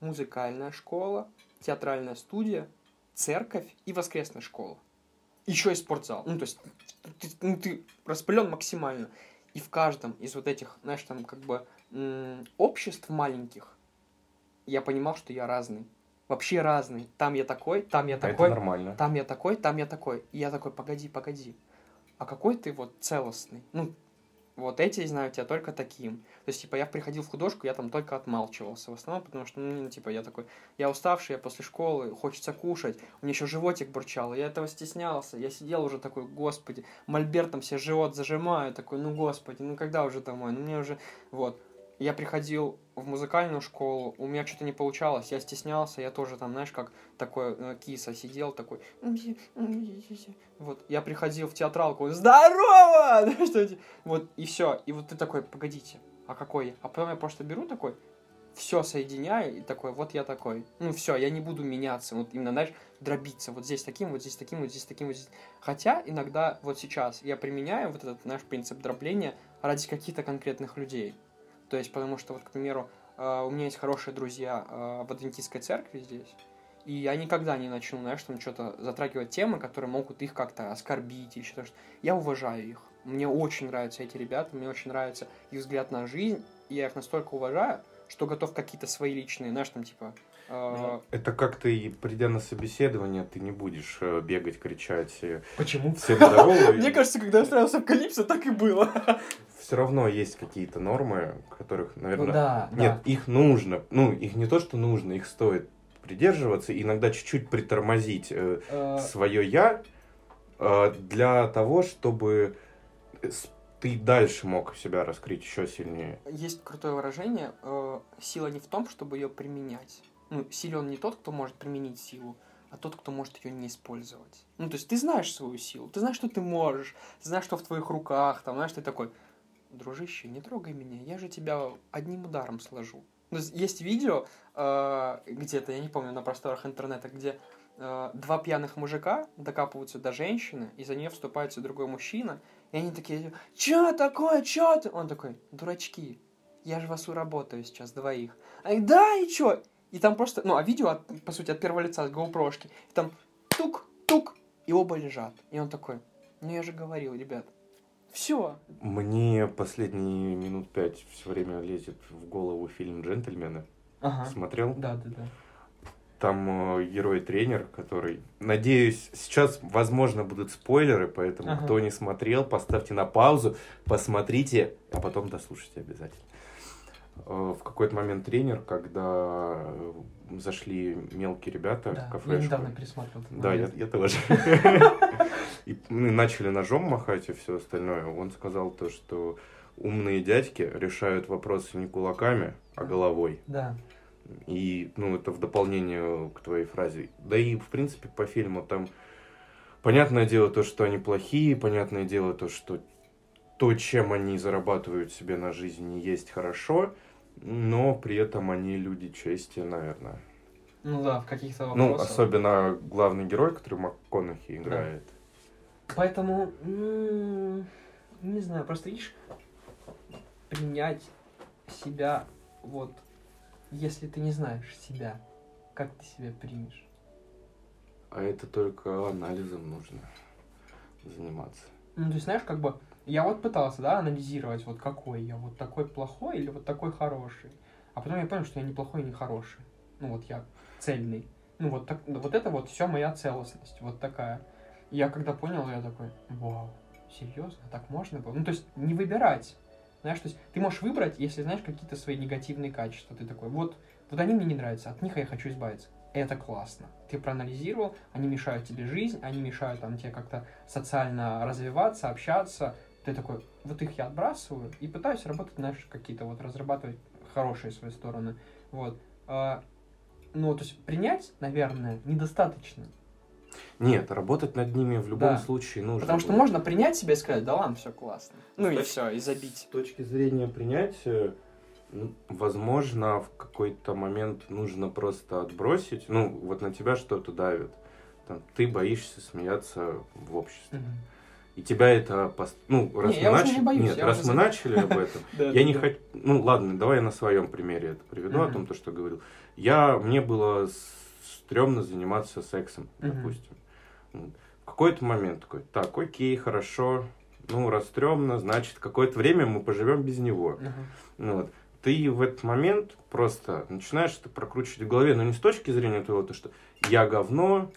музыкальная школа, театральная студия, церковь и воскресная школа. Еще и спортзал. Ну, то есть, ты распылен максимально. И в каждом из вот этих, знаешь, там, как бы, обществ маленьких я понимал, что я разный. Вообще разный. Там я такой, там я такой. Это нормально. Там я такой, там я такой. И я такой, погоди. А какой ты вот целостный? Ну, вот эти знают тебя только таким. То есть, типа, я приходил в художку, я там только отмалчивался в основном, потому что, ну, типа, я такой, я уставший, я после школы, хочется кушать, у меня еще животик бурчал, я этого стеснялся, я сидел уже такой, господи, мольбертом себе живот зажимаю, такой, ну, господи, ну, когда уже домой, ну, мне уже, вот. Я приходил в музыкальную школу, у меня что-то не получалось, я стеснялся, я тоже там, знаешь, как такой киса сидел, такой... Вот, я приходил в театралку, здорово! Вот, и все, и вот ты такой, погодите, а какой я? А потом я просто беру такой, все соединяю, и такой, вот я такой. Ну все, я не буду меняться, вот именно, знаешь, дробиться, вот здесь таким, вот здесь таким, вот здесь таким, вот здесь. Хотя иногда вот сейчас я применяю вот этот наш принцип дробления ради каких-то конкретных людей. То есть, потому что, вот, к примеру, у меня есть хорошие друзья в адвентистской церкви здесь, и я никогда не начну, знаешь, там что-то затрагивать темы, которые могут их как-то оскорбить или что-то. Я уважаю их. Мне очень нравятся эти ребята, мне очень нравится их взгляд на жизнь, и я их настолько уважаю, что готов какие-то свои личные, знаешь, там, типа... Это как ты, придя на собеседование, ты не будешь бегать, кричать... Почему? Всем здорово. Мне кажется, когда я устраивался в Калипсо, так и было. Все равно есть какие-то нормы, которых, наверное... Ну, да, нет, да. Их нужно. Ну, их не то, что нужно, их стоит придерживаться. Иногда чуть-чуть притормозить свое «я» для того, чтобы ты дальше мог себя раскрыть еще сильнее. Есть крутое выражение. Сила не в том, чтобы ее применять. Ну, силен не тот, кто может применить силу, а тот, кто может ее не использовать. Ну, то есть ты знаешь свою силу, ты знаешь, что ты можешь, ты знаешь, что в твоих руках, там, знаешь, ты такой... Дружище, не трогай меня, я же тебя одним ударом сложу. Есть видео где-то, я не помню, на просторах интернета, где два пьяных мужика докапываются до женщины, и за нее вступается другой мужчина, и они такие, чё такое, чё ты? Он такой, дурачки, я же вас уработаю сейчас двоих. Они, да, и чё? И там просто, ну, а видео, по сути, от первого лица, с гоупрошки, и там тук-тук, и оба лежат. И он такой, ну я же говорил, ребят, все. Мне последние минут 5 все время лезет в голову фильм «Джентльмены». Ага. Смотрел? Да. Там герой-тренер, который... Надеюсь, сейчас, возможно, будут спойлеры, поэтому кто не смотрел, поставьте на паузу, посмотрите, а потом дослушайте обязательно. В какой-то момент тренер, когда зашли мелкие ребята в кафешку... Я недавно пересмотрел. Да, я тоже. И начали ножом махать и все остальное. Он сказал то, что умные дядьки решают вопросы не кулаками, а головой. Да. И, ну, это в дополнение к твоей фразе. Да и, в принципе, по фильму там понятное дело то, что они плохие, понятное дело то, чем они зарабатывают себе на жизнь, не есть хорошо, но при этом они люди чести, наверное. Ну да, в каких-то вопросах. Ну, особенно главный герой, который МакКонахи играет. Да. Поэтому, не знаю, просто, видишь, принять себя, вот, если ты не знаешь себя, как ты себя примешь? А это только анализом нужно заниматься. Ну, то есть, знаешь, как бы, я вот пытался, да, анализировать, вот какой я, вот такой плохой или вот такой хороший. А потом я понял, что я не плохой и не хороший. Ну, вот я цельный. Ну, вот, так, вот это вот все моя целостность, вот такая. Я когда понял, я такой, вау, серьезно, так можно было? Ну, то есть, не выбирать, знаешь, то есть, ты можешь выбрать, если знаешь какие-то свои негативные качества, ты такой, вот они мне не нравятся, от них я хочу избавиться, это классно. Ты проанализировал, они мешают тебе жизнь, они мешают там тебе как-то социально развиваться, общаться, ты такой, вот их я отбрасываю и пытаюсь работать, знаешь, какие-то вот, разрабатывать хорошие свои стороны, вот. Ну, то есть, принять, наверное, недостаточно. Нет, работать над ними в любом случае нужно. Потому что можно принять себя и сказать, да ладно, все классно. Ну и все, и забить. С точки зрения принятия, Возможно, в какой-то момент нужно просто отбросить. Ну, вот на тебя что-то давит. Там, ты боишься смеяться в обществе. И тебя это... Ну, раз мы начали... Нет, раз мы начали об этом, я не хочу... Ну, ладно, давай я на своем примере это приведу, о том, что говорил. Мне было стрёмно заниматься сексом, допустим. В какой-то момент такой, так, окей, хорошо, ну, раз стрёмно, значит, какое-то время мы поживем без него. Вот. Ты в этот момент просто начинаешь это прокручивать в голове, но не с точки зрения того, то, что я говно,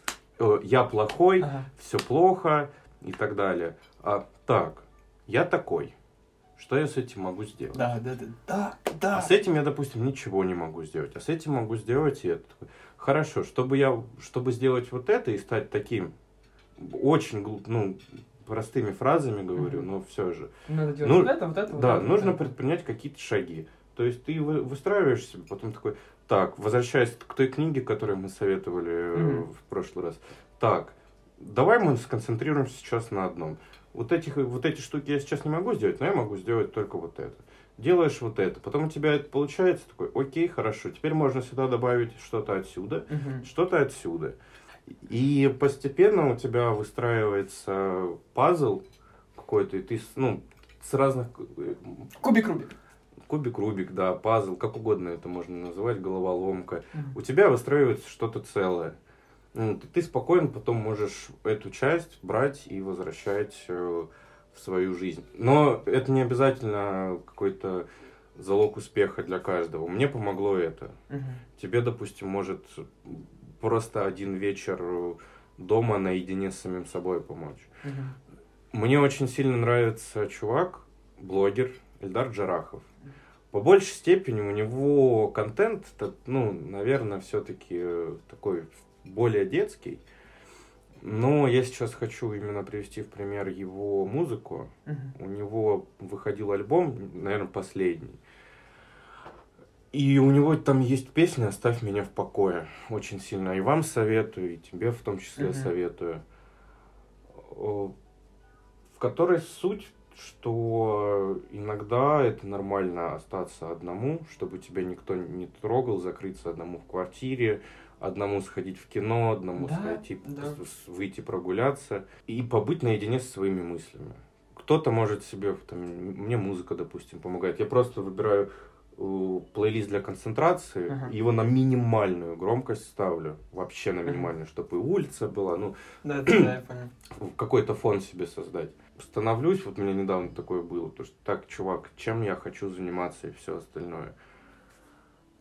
я плохой, все плохо и так далее. А так, я такой, что я с этим могу сделать? Да. А с этим я, допустим, ничего не могу сделать, а с этим могу сделать и это. Хорошо, чтобы сделать вот это и стать таким, очень глупым, ну, простыми фразами говорю, но все же. Надо делать нужно предпринять какие-то шаги. То есть ты выстраиваешь себе, потом такой, так, возвращаясь к той книге, которую мы советовали в прошлый раз. Так, давай мы сконцентрируемся сейчас на одном. Вот эти штуки я сейчас не могу сделать, но я могу сделать только вот это. Делаешь вот это, потом у тебя это получается, такой, окей, хорошо, теперь можно сюда добавить что-то отсюда, что-то отсюда. И постепенно у тебя выстраивается пазл какой-то, и ты, ну, с разных... Кубик-рубик. Кубик-рубик, да, пазл, как угодно это можно называть, головоломка. У тебя выстраивается что-то целое. Ты спокойно потом можешь эту часть брать и возвращать в свою жизнь. Но это не обязательно какой-то залог успеха для каждого. Мне помогло это. Тебе, допустим, может... Просто один вечер дома наедине с самим собой помочь. Мне очень сильно нравится чувак, блогер Элдар Джарахов. По большей степени у него контент, ну, наверное, все-таки такой более детский. Но я сейчас хочу именно привести в пример его музыку. У него выходил альбом, наверное, последний. И у него там есть песня «Оставь меня в покое». Очень сильно. И вам советую, и тебе в том числе советую. В которой суть, что иногда это нормально остаться одному, чтобы тебя никто не трогал, закрыться одному в квартире, одному сходить в кино, одному выйти прогуляться и побыть наедине со своими мыслями. Кто-то может себе... Там, мне музыка, допустим, помогает. Я просто выбираю... плейлист для концентрации, его на минимальную громкость ставлю, вообще на минимальную, чтобы и улица была, ну, какой-то фон себе создать. Становлюсь, вот у меня недавно такое было, то что так, чувак, чем я хочу заниматься и все остальное.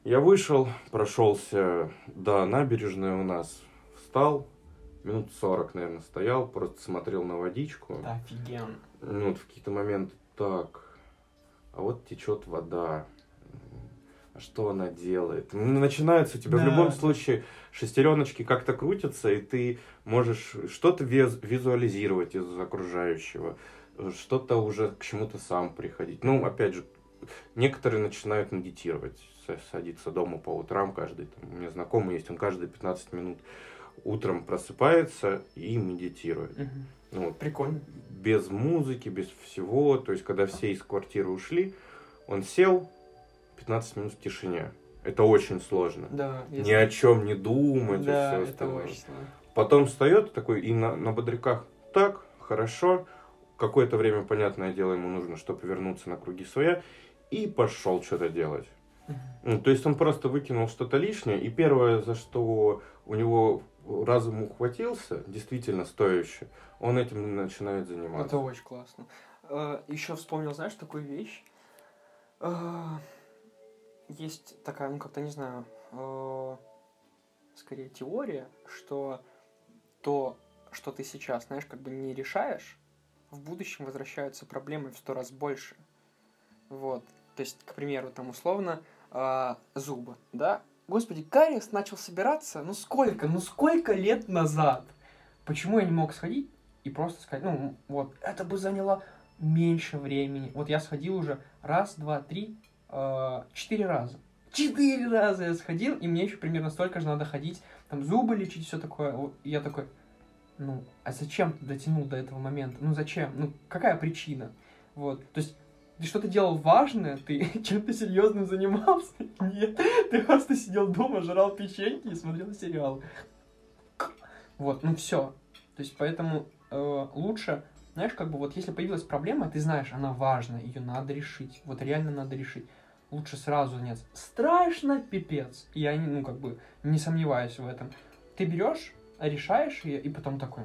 Я вышел, прошелся до набережной у нас, встал, минут 40, наверное, стоял, просто смотрел на водичку. Да, офигенно. Ну, вот в какие-то моменты так, а вот течет вода. Что она делает? Начинаются у тебя в любом случае шестереночки как-то крутятся, и ты можешь что-то визуализировать из окружающего, что-то уже к чему-то сам приходить. Ну, опять же, некоторые начинают медитировать, садиться дома по утрам, каждый, там, у меня знакомый есть, он каждые 15 минут утром просыпается и медитирует. Вот. Прикольно. Без музыки, без всего, то есть, когда все из квартиры ушли, он сел, 15 минут в тишине. Это очень сложно. Да, ни о чем не думать, и все остальное. Потом встает такой и на бодряках так, хорошо. Какое-то время, понятное дело, ему нужно, чтобы вернуться на круги своя. И пошел что-то делать. Ну, то есть он просто выкинул что-то лишнее. И первое, за что у него разум ухватился, действительно стоящее, он этим начинает заниматься. Это очень классно. Еще вспомнил, знаешь, такую вещь. Есть такая, ну, как-то, не знаю, скорее теория, что то, что ты сейчас, знаешь, как бы не решаешь, в будущем возвращаются проблемы в 100 раз больше. Вот. То есть, к примеру, там, условно, зубы, да? Господи, кариес начал собираться, ну сколько лет назад? Почему я не мог сходить и просто сказать, ну, вот, это бы заняло меньше времени. Вот я сходил уже раз, два, три... 4 раза. 4 раза я сходил, и мне еще примерно столько же надо ходить, там, зубы лечить, все такое. Я такой, ну, а зачем ты дотянул до этого момента? Ну, зачем? Ну, какая причина? Вот. То есть Ты что-то делал важное? Ты чем-то серьезным занимался? Нет, ты просто сидел дома, жрал печеньки и смотрел сериал. Вот, ну все. То есть поэтому лучше, знаешь, как бы вот если появилась проблема, ты знаешь, она важна, ее надо решить, вот реально надо решить. Лучше сразу нет. Страшно, пипец. Я, ну, как бы, не сомневаюсь в этом. Ты берешь, решаешь ее, и потом такой,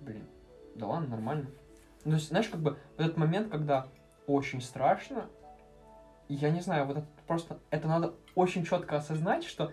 блин, да ладно, нормально. То есть, знаешь, как бы, в этот момент, когда очень страшно, я не знаю, вот это просто, это надо очень четко осознать, что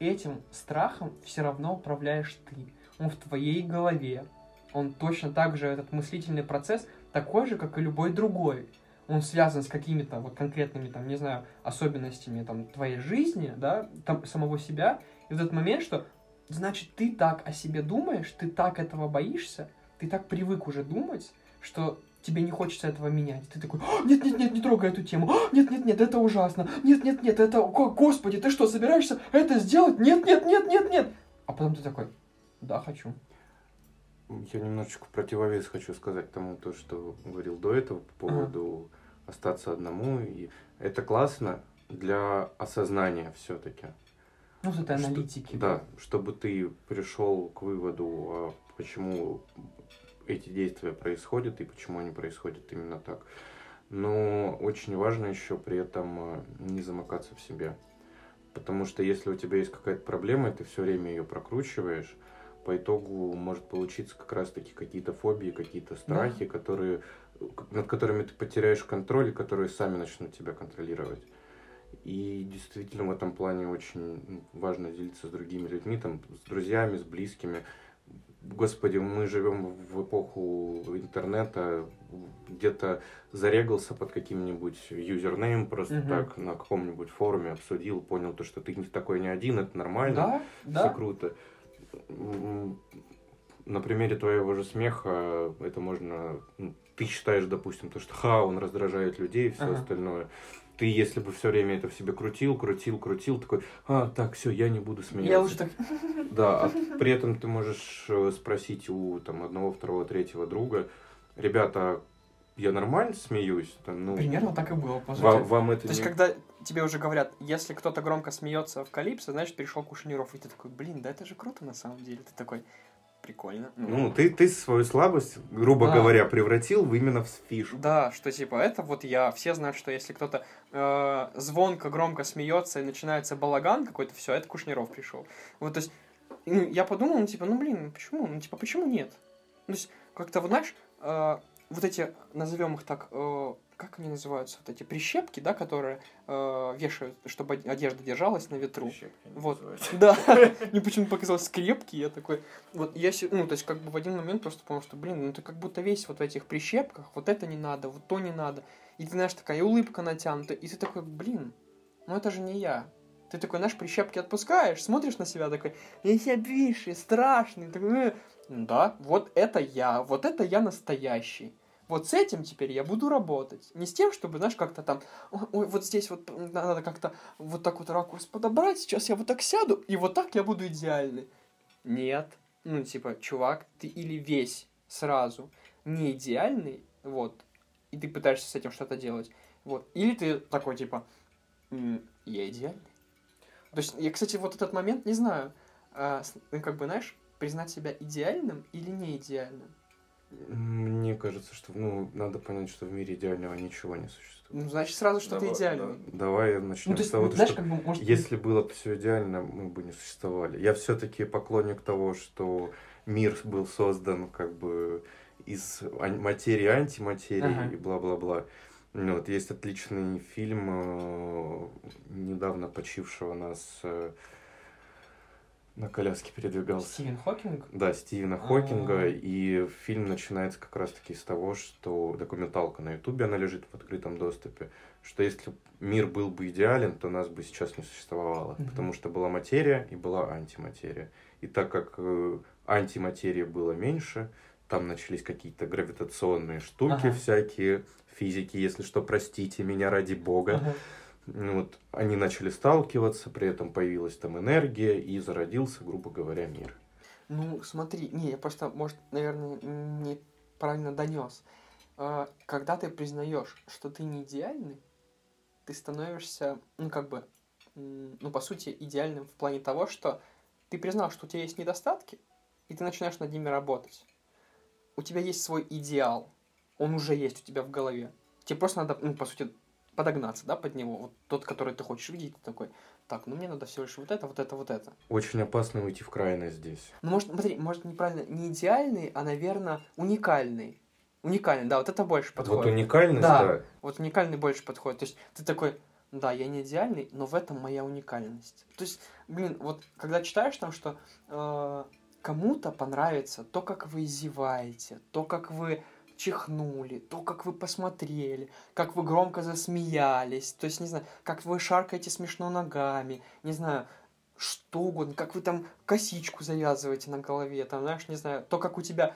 этим страхом все равно управляешь ты. Он в твоей голове. Он точно так же, этот мыслительный процесс, такой же, как и любой другой. Он связан с какими-то вот конкретными, там, не знаю, особенностями там, твоей жизни, да, там, самого себя. И в этот момент, что, значит, ты так о себе думаешь, ты так этого боишься, ты так привык уже думать, что тебе не хочется этого менять. Ты такой, нет-нет-нет, не трогай эту тему, нет-нет-нет, это ужасно, нет-нет-нет, это, господи, ты что, собираешься это сделать? Нет-нет-нет-нет-нет. А потом ты такой, да, хочу. Я немножечко противовес хочу сказать тому, то, что говорил до этого по поводу остаться одному. И это классно для осознания все-таки. Ну, это аналитики. Да, чтобы ты пришел к выводу, почему эти действия происходят и почему они происходят именно так. Но очень важно еще при этом не замыкаться в себе. Потому что если у тебя есть какая-то проблема, и ты все время ее прокручиваешь, по итогу может получиться как раз-таки какие-то фобии, какие-то страхи, да, которые, над которыми ты потеряешь контроль, и которые сами начнут тебя контролировать. И действительно в этом плане очень важно делиться с другими людьми, там, с друзьями, с близкими. Господи, мы живем в эпоху интернета, где-то зарегался под каким-нибудь юзернейм, просто так на каком-нибудь форуме обсудил, понял то, что ты такой не один, это нормально, да? Все круто. На примере твоего же смеха это можно... Ты считаешь, допустим, то, что он раздражает людей и все остальное. Ты, если бы все время это в себе крутил, такой, так, все, я не буду смеяться. Я уже так... Да, а при этом ты можешь спросить у там, одного, второго, третьего друга, ребята, я нормально смеюсь? Там, ну, примерно так и было, по сути. Вам это то не... есть, когда тебе уже говорят, если кто-то громко смеется в Калипсо, значит, перешел Кушниров. И ты такой, блин, да это же круто на самом деле. Ты такой, прикольно. Ну, ты свою слабость, грубо говоря, превратил именно в фишу. Да, что типа, это вот я. Все знают, что если кто-то звонко, громко смеется и начинается балаган какой-то, все, это Кушниров пришел. Вот, то есть, я подумал, блин, почему? Почему нет? То есть, как-то, вот, знаешь... Вот эти, назовем их так, как они называются, вот эти прищепки, да, которые вешают, чтобы одежда держалась на ветру. Прищепки вот. Да. Мне почему-то показалось крепкие, я такой. Вот я, ну, то есть, как бы в один момент просто понял, что, блин, ну ты как будто весь вот в этих прищепках, вот это не надо, вот то не надо. И ты, знаешь, такая улыбка натянута, и ты такой, блин, ну это же не я. Ты такой, знаешь, прищепки отпускаешь, смотришь на себя, такой, я себя бишь, страшный, такой, да, вот это я настоящий. Вот с этим теперь я буду работать. Не с тем, чтобы, знаешь, как-то там, ой, вот здесь вот надо как-то вот так вот ракурс подобрать, сейчас я вот так сяду, и вот так я буду идеальный. Нет. Ну, чувак, ты или весь сразу не идеальный, вот, и ты пытаешься с этим что-то делать, вот, или ты такой, я идеальный. То есть, я, кстати, вот этот момент, не знаю, знаешь, признать себя идеальным или не идеальным? Мне кажется, что, надо понять, что в мире идеального ничего не существует. Ну, значит, сразу что-то идеальное. Давай начнем с того, что если было бы все идеально, мы бы не существовали. Я все-таки поклонник того, что мир был создан как бы из материи, антиматерии и бла-бла-бла. Вот, есть отличный фильм недавно почившего нас... На коляске передвигался. Стивен Хокинг? Да, Стивена Хокинга. И фильм начинается как раз-таки с того, что документалка на Ютубе, она лежит в открытом доступе, что если мир был бы идеален, то нас бы сейчас не существовало, потому что была материя и была антиматерия. И так как антиматерии было меньше, там начались какие-то гравитационные штуки всякие, физики, если что, простите меня, ради бога. Вот, они начали сталкиваться, при этом появилась там энергия, и зародился, грубо говоря, мир. Ну, смотри, я просто, наверное, неправильно донес. когда ты признаешь, что ты не идеальный, ты становишься, по сути, идеальным в плане того, что ты признал, что у тебя есть недостатки, и ты начинаешь над ними работать. У тебя есть свой идеал, он уже есть у тебя в голове. Тебе просто надо, по сути, подогнаться, да, под него. Вот тот, который ты хочешь видеть, ты такой, мне надо всего лишь вот это, вот это, вот это. Очень опасно уйти в крайность здесь. Может, неправильно, не идеальный, а, наверное, уникальный. Уникальный, да, вот это больше подходит. Вот уникальность, да. Вот уникальный больше подходит. То есть ты такой, да, я не идеальный, но в этом моя уникальность. То есть, когда читаешь там, что кому-то понравится то, как вы зеваете, то, как вы чихнули, то, как вы посмотрели, как вы громко засмеялись, то есть, не знаю, как вы шаркаете смешно ногами, не знаю, что угодно, как вы там косичку завязываете на голове, там, знаешь, не знаю, то, как у тебя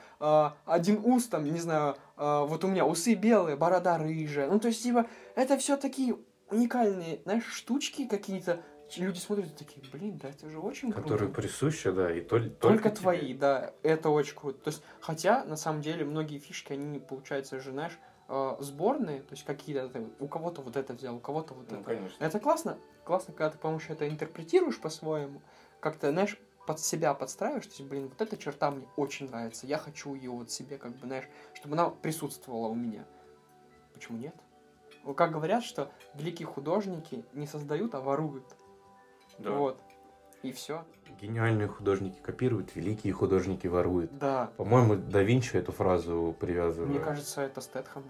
один ус, там, не знаю, вот у меня усы белые, борода рыжая, то есть, это все такие уникальные, знаешь, штучки какие-то, люди смотрят и такие, да это же очень круто. Которые присущи, да, и только твои, тебе. Да, это очень круто. То есть, хотя, на самом деле, многие фишки, они, получается же, знаешь, сборные, то есть какие-то, у кого-то вот это взял, у кого-то вот это. Конечно. Это классно, классно, когда ты, по-моему, это интерпретируешь по-своему, как-то, знаешь, под себя подстраиваешь, то есть, вот эта черта мне очень нравится, я хочу ее вот себе, чтобы она присутствовала у меня. Почему нет? Как говорят, что великие художники не создают, а воруют. Да. Вот. И все. Гениальные художники копируют, великие художники воруют. Да. По-моему, да Винчи эту фразу привязывает. Мне кажется, это Стэтхэм.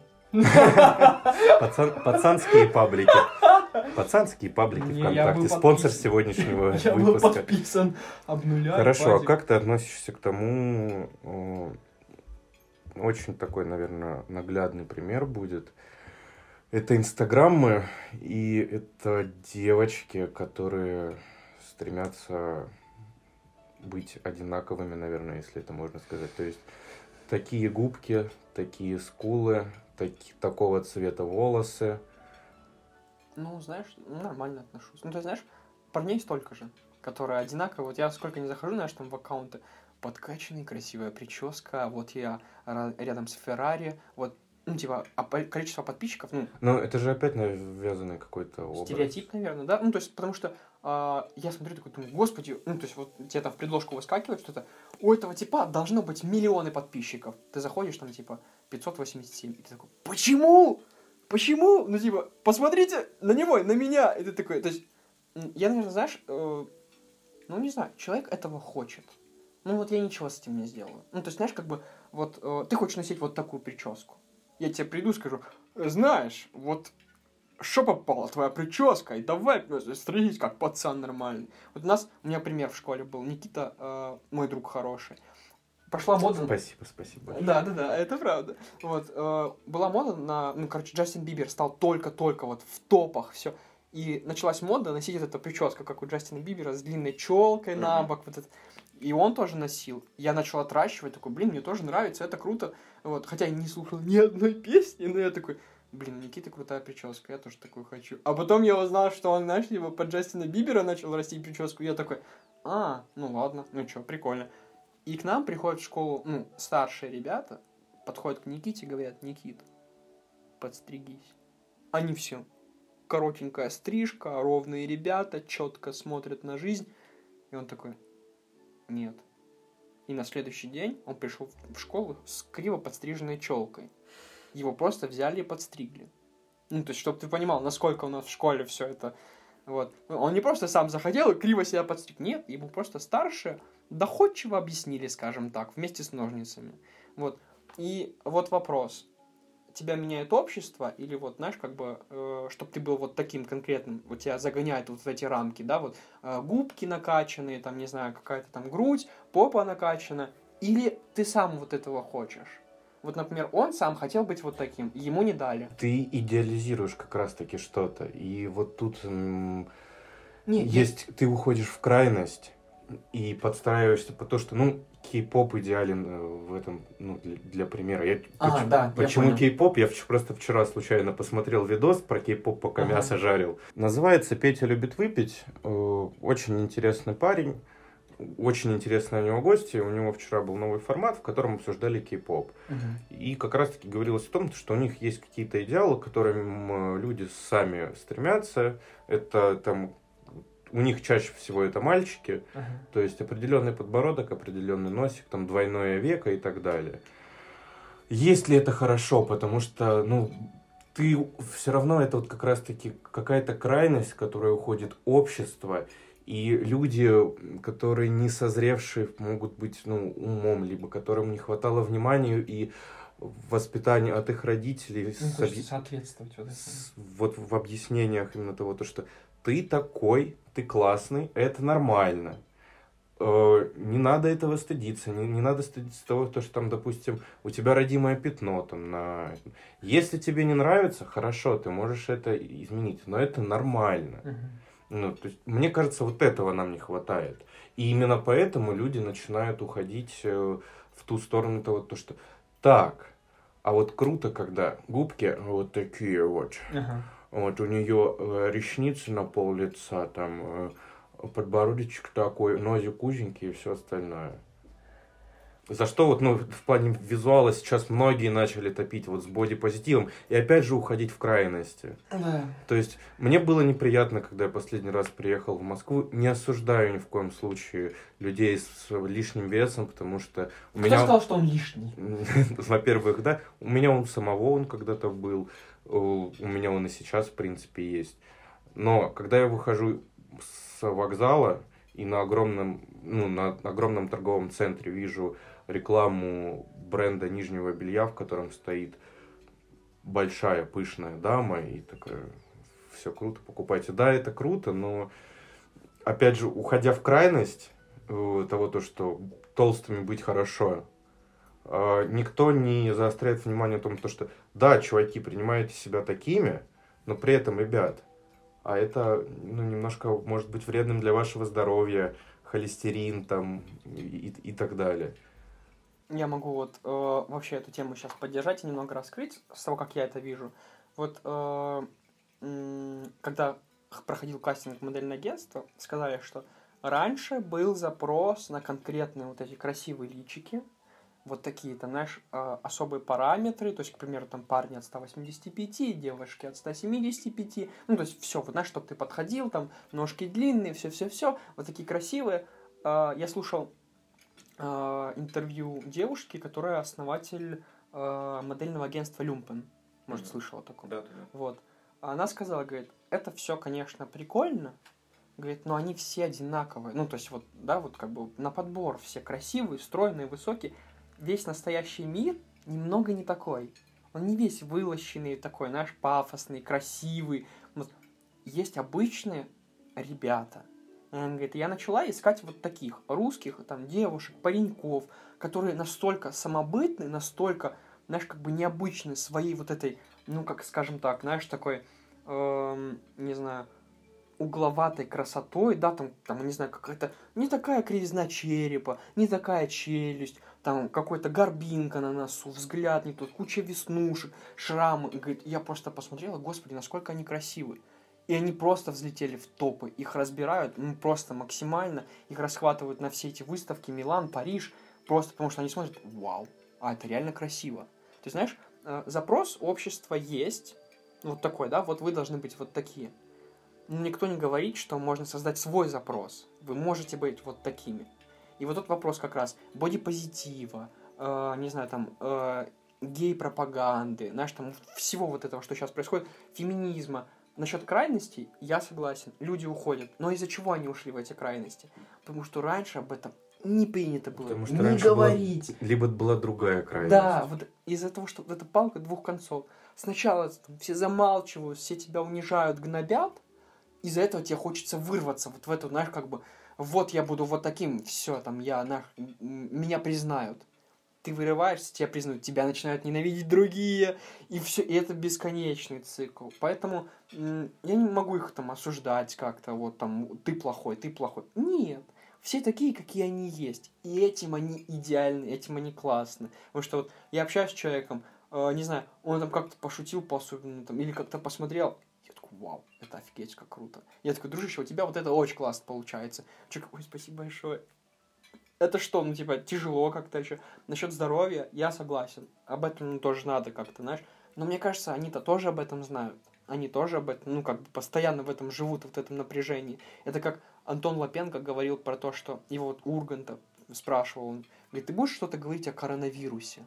Пацанские паблики. Пацанские паблики ВКонтакте. Спонсор сегодняшнего выпуска. Я был подписан, обнуляю. Хорошо, а как ты относишься к тому? Очень такой, наверное, наглядный пример будет. Это инстаграммы, и это девочки, которые стремятся быть одинаковыми, наверное, если это можно сказать. То есть такие губки, такие скулы, такого цвета волосы. Знаешь, нормально отношусь. Ты знаешь, парней столько же, которые одинаковые. Вот я сколько не захожу, знаешь, там в аккаунты. Подкачанная, красивая прическа, вот я рядом с Феррари, вот. А количество подписчиков, это же опять навязанный какой-то образ. Стереотип, наверное, да? То есть, потому что я смотрю, такой, думаю, господи, то есть, вот тебе там в предложку выскакивает что-то, у этого типа должно быть миллионы подписчиков. Ты заходишь, 587, и ты такой, почему? Почему? Посмотрите на него, на меня. И ты такой, то есть, я, наверное, знаешь, не знаю, человек этого хочет. Я ничего с этим не сделаю. То есть, знаешь, ты хочешь носить вот такую прическу. Я тебе приду и скажу, знаешь, вот шо попала твоя прическа, и давай стрелить как пацан нормальный. Вот у меня пример в школе был, Никита, мой друг хороший. Пошла мода... Спасибо большое. Да, это правда. Вот, была мода на... Джастин Бибер стал только-только вот в топах, все. И началась мода носить эту прическу, как у Джастина Бибера, с длинной челкой на бок, вот это. И он тоже носил. Я начал отращивать, такой, мне тоже нравится, это круто. Вот, хотя я не слушал ни одной песни, но я такой, у Никиты крутая прическа, я тоже такую хочу. А потом я узнал, что он, знаешь, его под Джастина Бибера начал растить прическу, я такой, ладно, чё, прикольно. И к нам приходят в школу, старшие ребята, подходят к Никите, говорят, Никит, подстригись. Они все. Коротенькая стрижка, ровные ребята, четко смотрят на жизнь. И он такой, нет. И на следующий день он пришел в школу с криво подстриженной челкой. Его просто взяли и подстригли. То есть, чтобы ты понимал, насколько у нас в школе все это... Вот. Он не просто сам захотел и криво себя подстриг. Нет, ему просто старше доходчиво объяснили, скажем так, вместе с ножницами. Вот. И вот вопрос... тебя меняет общество, или чтобы ты был вот таким конкретным, вот тебя загоняют вот в эти рамки, да, вот губки накачанные, там, не знаю, какая-то там грудь, попа накачана, или ты сам вот этого хочешь. Вот, например, он сам хотел быть вот таким, ему не дали. Ты идеализируешь как раз-таки что-то, и вот тут ты уходишь в крайность и подстраиваешься под то, что, кей-поп идеален в этом, для примера. Почему кей-поп? Я просто вчера случайно посмотрел видос про кей-поп, пока мясо жарил. Называется «Петя любит выпить». Очень интересный парень. Очень интересные у него гости. У него вчера был новый формат, в котором обсуждали кей-поп. И как раз-таки говорилось о том, что у них есть какие-то идеалы, к которым люди сами стремятся. Это там... У них чаще всего это мальчики, то есть определенный подбородок, определенный носик, там двойное веко и так далее. Есть ли это хорошо? Потому что, ну, ты все равно это вот как раз-таки какая-то крайность, в которую уходит общество, и люди, которые не созревшие, могут быть, ну, умом, либо которым не хватало внимания и воспитание от их родителей, ну, соответствовать вот, вот в объяснениях именно того, то, что ты такой, ты классный, это нормально. Не надо этого стыдиться, не надо стыдиться того, то, что там, допустим, у тебя родимое пятно там на... Если тебе не нравится, хорошо, ты можешь это изменить, но это нормально. Ну, то есть, мне кажется, вот этого нам не хватает. И именно поэтому люди начинают уходить в ту сторону того, то, что так, а вот круто, когда губки вот такие вот, вот у нее ресницы на пол лица, там подбородочек такой, нозик узенький и все остальное. За что вот, ну, в плане визуала сейчас многие начали топить вот с бодипозитивом и опять же уходить в крайности. То есть мне было неприятно, когда я последний раз приехал в Москву. Не осуждаю ни в коем случае людей с лишним весом, потому что у меня... Кто сказал, что он лишний? Во-первых, да. У меня он самого, он когда-то был. У меня он и сейчас, в принципе, есть. Но когда я выхожу с вокзала и на огромном, ну, на огромном торговом центре вижу рекламу бренда нижнего белья, в котором стоит большая пышная дама, и такая, все круто, покупайте. Да, это круто, но, опять же, уходя в крайность того, то, что толстыми быть хорошо, никто не заостряет внимание о том, что, да, чуваки, принимаете себя такими, но при этом, ребят, а это, ну, немножко может быть вредным для вашего здоровья, холестерин там и так далее. Я могу вот вообще эту тему сейчас поддержать и немного раскрыть с того, как я это вижу. Вот когда проходил кастинг в модельное агентство, сказали, что раньше был запрос на конкретные вот эти красивые личики, вот такие там, знаешь, особые параметры, то есть, к примеру, там парни от 185, девушки от 175, ну, то есть, все, вот, знаешь, чтобы ты подходил, там, ножки длинные, все-все-все, вот такие красивые. Я слушал интервью девушки, которая основатель модельного агентства «Люмпен», может, слышала о таком? Да. Вот. Она сказала, говорит, это все, конечно, прикольно, говорит, но они все одинаковые, ну, то есть, вот, да, вот, как бы, на подбор все красивые, стройные, высокие. Весь настоящий мир немного не такой. Он не весь вылощенный такой, знаешь, пафосный, красивый. Есть обычные ребята. И она говорит, я начала искать вот таких русских, там, девушек, пареньков, которые настолько самобытны, настолько, знаешь, как бы необычны своей вот этой, ну, как, скажем так, знаешь, такой, не знаю, угловатой красотой, да, там, не знаю, какая-то не такая кривизна черепа, не такая челюсть, там, какой-то горбинка на носу, взгляд не тот, куча веснушек, шрамы. И говорит, я просто посмотрела, господи, насколько они красивы. И они просто взлетели в топы, их разбирают, ну, просто максимально, их расхватывают на все эти выставки, Милан, Париж, просто потому что они смотрят, вау, а это реально красиво. Ты знаешь, запрос общества есть, вот такой, да, вот вы должны быть вот такие. Никто не говорит, что можно создать свой запрос. Вы можете быть вот такими. И вот тот вопрос как раз бодипозитива, не знаю, там, гей-пропаганды, знаешь, там, всего вот этого, что сейчас происходит, феминизма. Насчет крайностей я согласен, люди уходят. Но из-за чего они ушли в эти крайности? Потому что раньше об этом не принято было, потому что не говорить. Была, либо была другая крайность. Да, вот из-за того, что вот эта палка двух концов. Сначала там, все замалчивают, все тебя унижают, гнобят, из-за этого тебе хочется вырваться вот в эту, знаешь, как бы, вот я буду вот таким, все, там, я, знаешь, меня признают. Ты вырываешься, тебя признают, тебя начинают ненавидеть другие, и все, и это бесконечный цикл. Поэтому я не могу их там осуждать как-то, вот там, ты плохой, ты плохой. Нет, все такие, какие они есть, и этим они идеальны, этим они классны. Потому что вот я общаюсь с человеком, не знаю, он там как-то пошутил по-особенному, там, или как-то посмотрел, вау, это офигеть, как круто. Я такой, дружище, у тебя вот это очень классно получается. Человек, ой, спасибо большое. это что, ну, типа, тяжело как-то еще. Насчет здоровья я согласен. Об этом тоже надо как-то, знаешь. Но мне кажется, они-то тоже об этом знают. Они тоже об этом, ну, как бы постоянно в этом живут, вот в этом напряжении. Это как Антон Лапенко говорил про то, что его вот Урганта спрашивал. Он говорит, ты будешь что-то говорить о коронавирусе?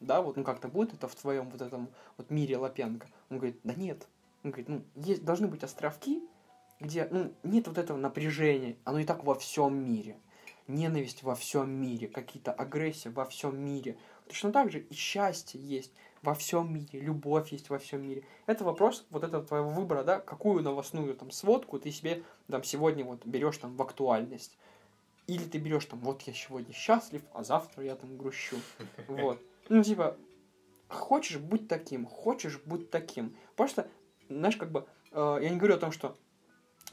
Да, вот, ну, как-то будет это в твоем вот этом вот мире Лапенко? Он говорит, да нет. Он говорит, ну, есть, должны быть островки, где, ну, нет вот этого напряжения. Оно и так во всем мире. Ненависть во всем мире, какие-то агрессии во всем мире. Точно так же и счастье есть во всем мире, любовь есть во всем мире. Это вопрос вот этого твоего выбора, да, какую новостную там сводку ты себе там сегодня вот берешь там в актуальность. Или ты берешь там, вот я сегодня счастлив, а завтра я там грущу. Вот. Ну, типа, хочешь будь таким, хочешь будь таким. Просто, знаешь, как бы, я не говорю о том, что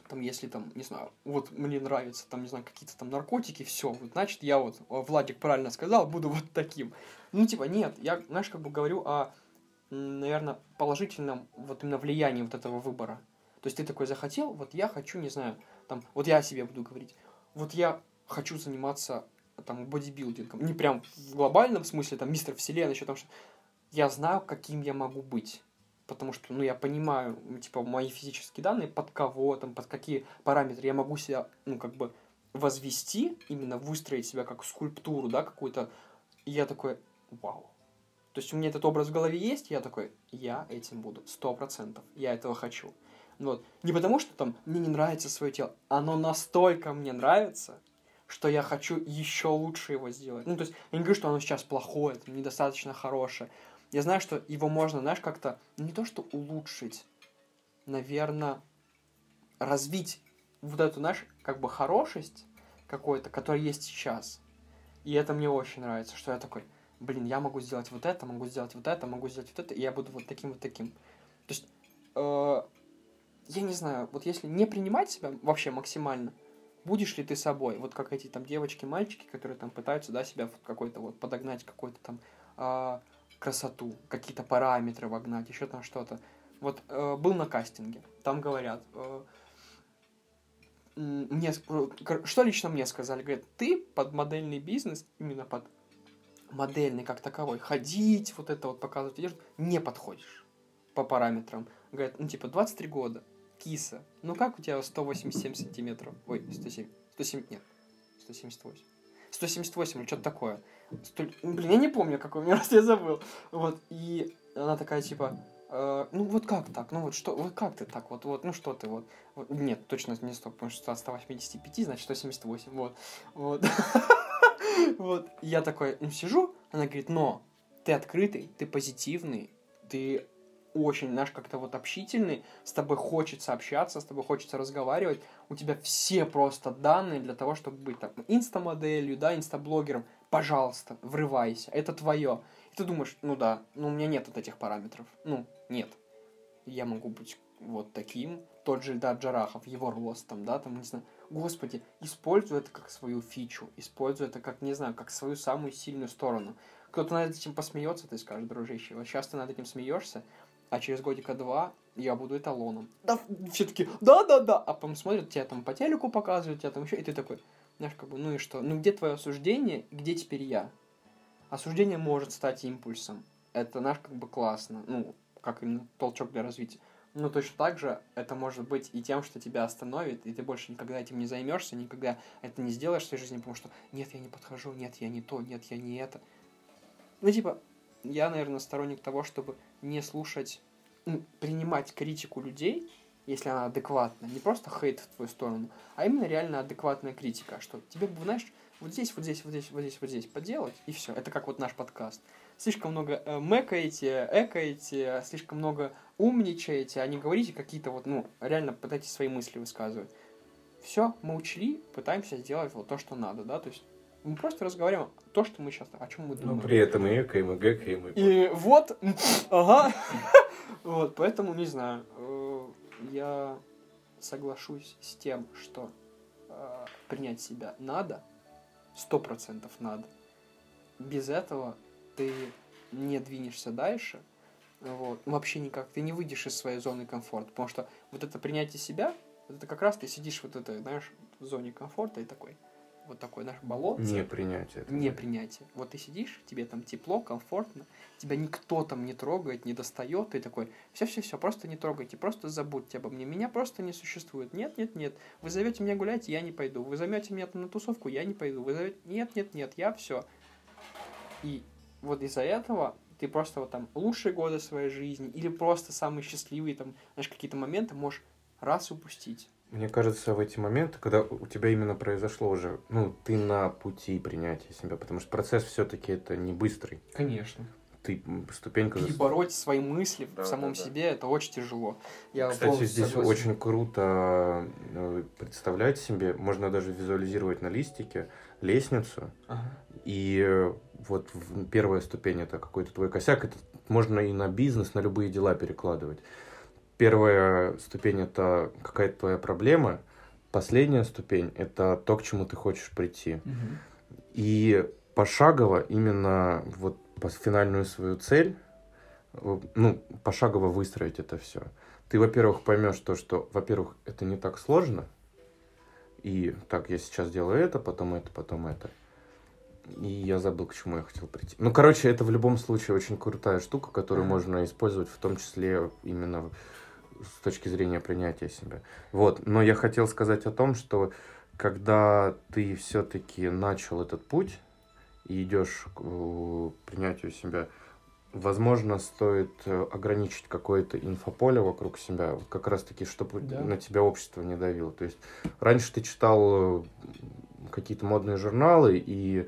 там, если там, не знаю, вот мне нравятся там, не знаю, какие-то там наркотики, все, вот, значит, я вот, Владик правильно сказал, буду вот таким. Ну, типа, нет, я, знаешь, как бы говорю о, наверное, положительном вот именно влиянии вот этого выбора. То есть ты такой захотел, вот я хочу, не знаю, там, вот я о себе буду говорить, вот я хочу заниматься там бодибилдингом, не прям в глобальном смысле, там, мистер вселенная, еще там, что я знаю, каким я могу быть. Потому что, ну, я понимаю, типа, мои физические данные, под кого, там, под какие параметры я могу себя, ну, как бы, возвести, именно выстроить себя как скульптуру, да, какую-то. И я такой, вау. То есть у меня этот образ в голове есть, я такой, я этим буду, 100%, я этого хочу. Вот. Не потому что, там, мне не нравится свое тело, оно настолько мне нравится, что я хочу еще лучше его сделать. Ну, то есть, я не говорю, что оно сейчас плохое, там, недостаточно хорошее. Я знаю, что его можно, знаешь, как-то не то что улучшить, наверное, развить вот эту, знаешь, как бы хорошесть какую-то, которая есть сейчас. И это мне очень нравится, что я такой, блин, я могу сделать вот это, могу сделать вот это, могу сделать вот это, и я буду вот таким, вот таким. То есть, я не знаю, вот если не принимать себя вообще максимально, будешь ли ты собой? Вот как эти там девочки, мальчики, которые там пытаются, да, себя вот какой-то вот подогнать, какой-то там... красоту, какие-то параметры вогнать, еще там что-то. Вот был на кастинге, там говорят, мне, что лично мне сказали, говорят, ты под модельный бизнес, именно под модельный как таковой, ходить, вот это вот показывать одежду, не подходишь по параметрам. Говорят, ну типа 23 года, киса, ну как у тебя 187 сантиметров, ой, 178 или что-то такое. Блин, я не помню, какой у меня раз, я забыл. Вот, и она такая, типа, ну вот как так? Ну вот что, вот как ты так? Вот, ну что ты вот? Вот. Нет, точно не 100, потому что от 185, значит, 178. Вот, вот. Вот, я такой сижу, она говорит, но ты открытый, ты позитивный, ты очень, знаешь, как-то вот общительный, с тобой хочется общаться, с тобой хочется разговаривать, у тебя все просто данные для того, чтобы быть там инстамоделью, да, инстаблогером, пожалуйста, врывайся, это твое. И ты думаешь, ну да, ну у меня нет вот этих параметров, ну, нет. Я могу быть вот таким, тот же Элдар Джарахов, его ростом, да, там, не знаю, господи, используй это как свою фичу, используй это как, не знаю, как свою самую сильную сторону. Кто-то над этим посмеется, ты скажешь, дружище, вот сейчас ты над этим смеешься, а через годика-два я буду эталоном. Да, все такие, да-да-да. А потом смотрят, тебя там по телеку показывают, тебя там еще, и ты такой, знаешь, как бы, ну и что? Ну где твое осуждение, где теперь я? Осуждение может стать импульсом. Это, знаешь, как бы классно. Ну, как именно толчок для развития. Но точно так же это может быть и тем, что тебя остановит, и ты больше никогда этим не займешься, никогда это не сделаешь в своей жизни, потому что нет, я не подхожу, нет, я не то, нет, я не это. Ну, типа... Я, наверное, сторонник того, чтобы не слушать, принимать критику людей, если она адекватна, не просто хейт в твою сторону, а именно реально адекватная критика, что тебе бы, знаешь, вот здесь, вот здесь, вот здесь, вот здесь, вот здесь поделать, и все. Это как вот наш подкаст. Слишком много мэкаете, экаете, слишком много умничаете, а не говорите какие-то вот, ну, реально пытайтесь свои мысли высказывать. Все, мы учли, пытаемся сделать вот то, что надо, да, то есть... Мы просто разговариваем то, что мы сейчас, о чем мы думаем. Но при этом и экаем, и гэкаем, и вот, ага. Вот, поэтому, не знаю, я соглашусь с тем, что принять себя надо, 100% надо. Без этого ты не двинешься дальше, вот, вообще никак. Ты не выйдешь из своей зоны комфорта, потому что вот это принятие себя, это как раз ты сидишь вот в этой, знаешь, в зоне комфорта и такой... вот такой наш баллон. Непринятие. Непринятие. Вот ты сидишь, тебе там тепло, комфортно, тебя никто там не трогает, не достает, ты такой, все-все-все, просто не трогайте, просто забудьте обо мне, меня просто не существует, нет-нет-нет, вы зовете меня гулять, я не пойду, вы зовете меня там на тусовку, я не пойду, вы зовете, нет-нет-нет, я все. И вот из-за этого ты просто вот там лучшие годы своей жизни или просто самые счастливые там, знаешь, какие-то моменты можешь раз упустить. Мне кажется, в эти моменты, когда у тебя именно произошло уже, ну, ты на пути принятия себя, потому что процесс все-таки это не быстрый. Конечно. Ты ступенька... Перебороть свои мысли в самом себе, это очень тяжело. Я Кстати, здесь согласен. Очень круто представлять себе, можно даже визуализировать на листике лестницу, и вот первая ступень это какой-то твой косяк, это можно и на бизнес, на любые дела перекладывать. Первая ступень – это какая-то твоя проблема. Последняя ступень – это то, к чему ты хочешь прийти. Угу. И пошагово именно вот финальную свою цель, ну, пошагово выстроить это все. Ты, во-первых, поймешь то, что, во-первых, это не так сложно. И так, я сейчас делаю это, потом это, потом это. И я забыл, к чему я хотел прийти. Ну, короче, это в любом случае очень крутая штука, которую можно использовать, в том числе именно с точки зрения принятия себя. Вот. Но я хотел сказать о том, что когда ты все-таки начал этот путь и идешь к принятию себя, возможно, стоит ограничить какое-то инфополе вокруг себя, как раз-таки, чтобы на тебя общество не давило. То есть раньше ты читал какие-то модные журналы и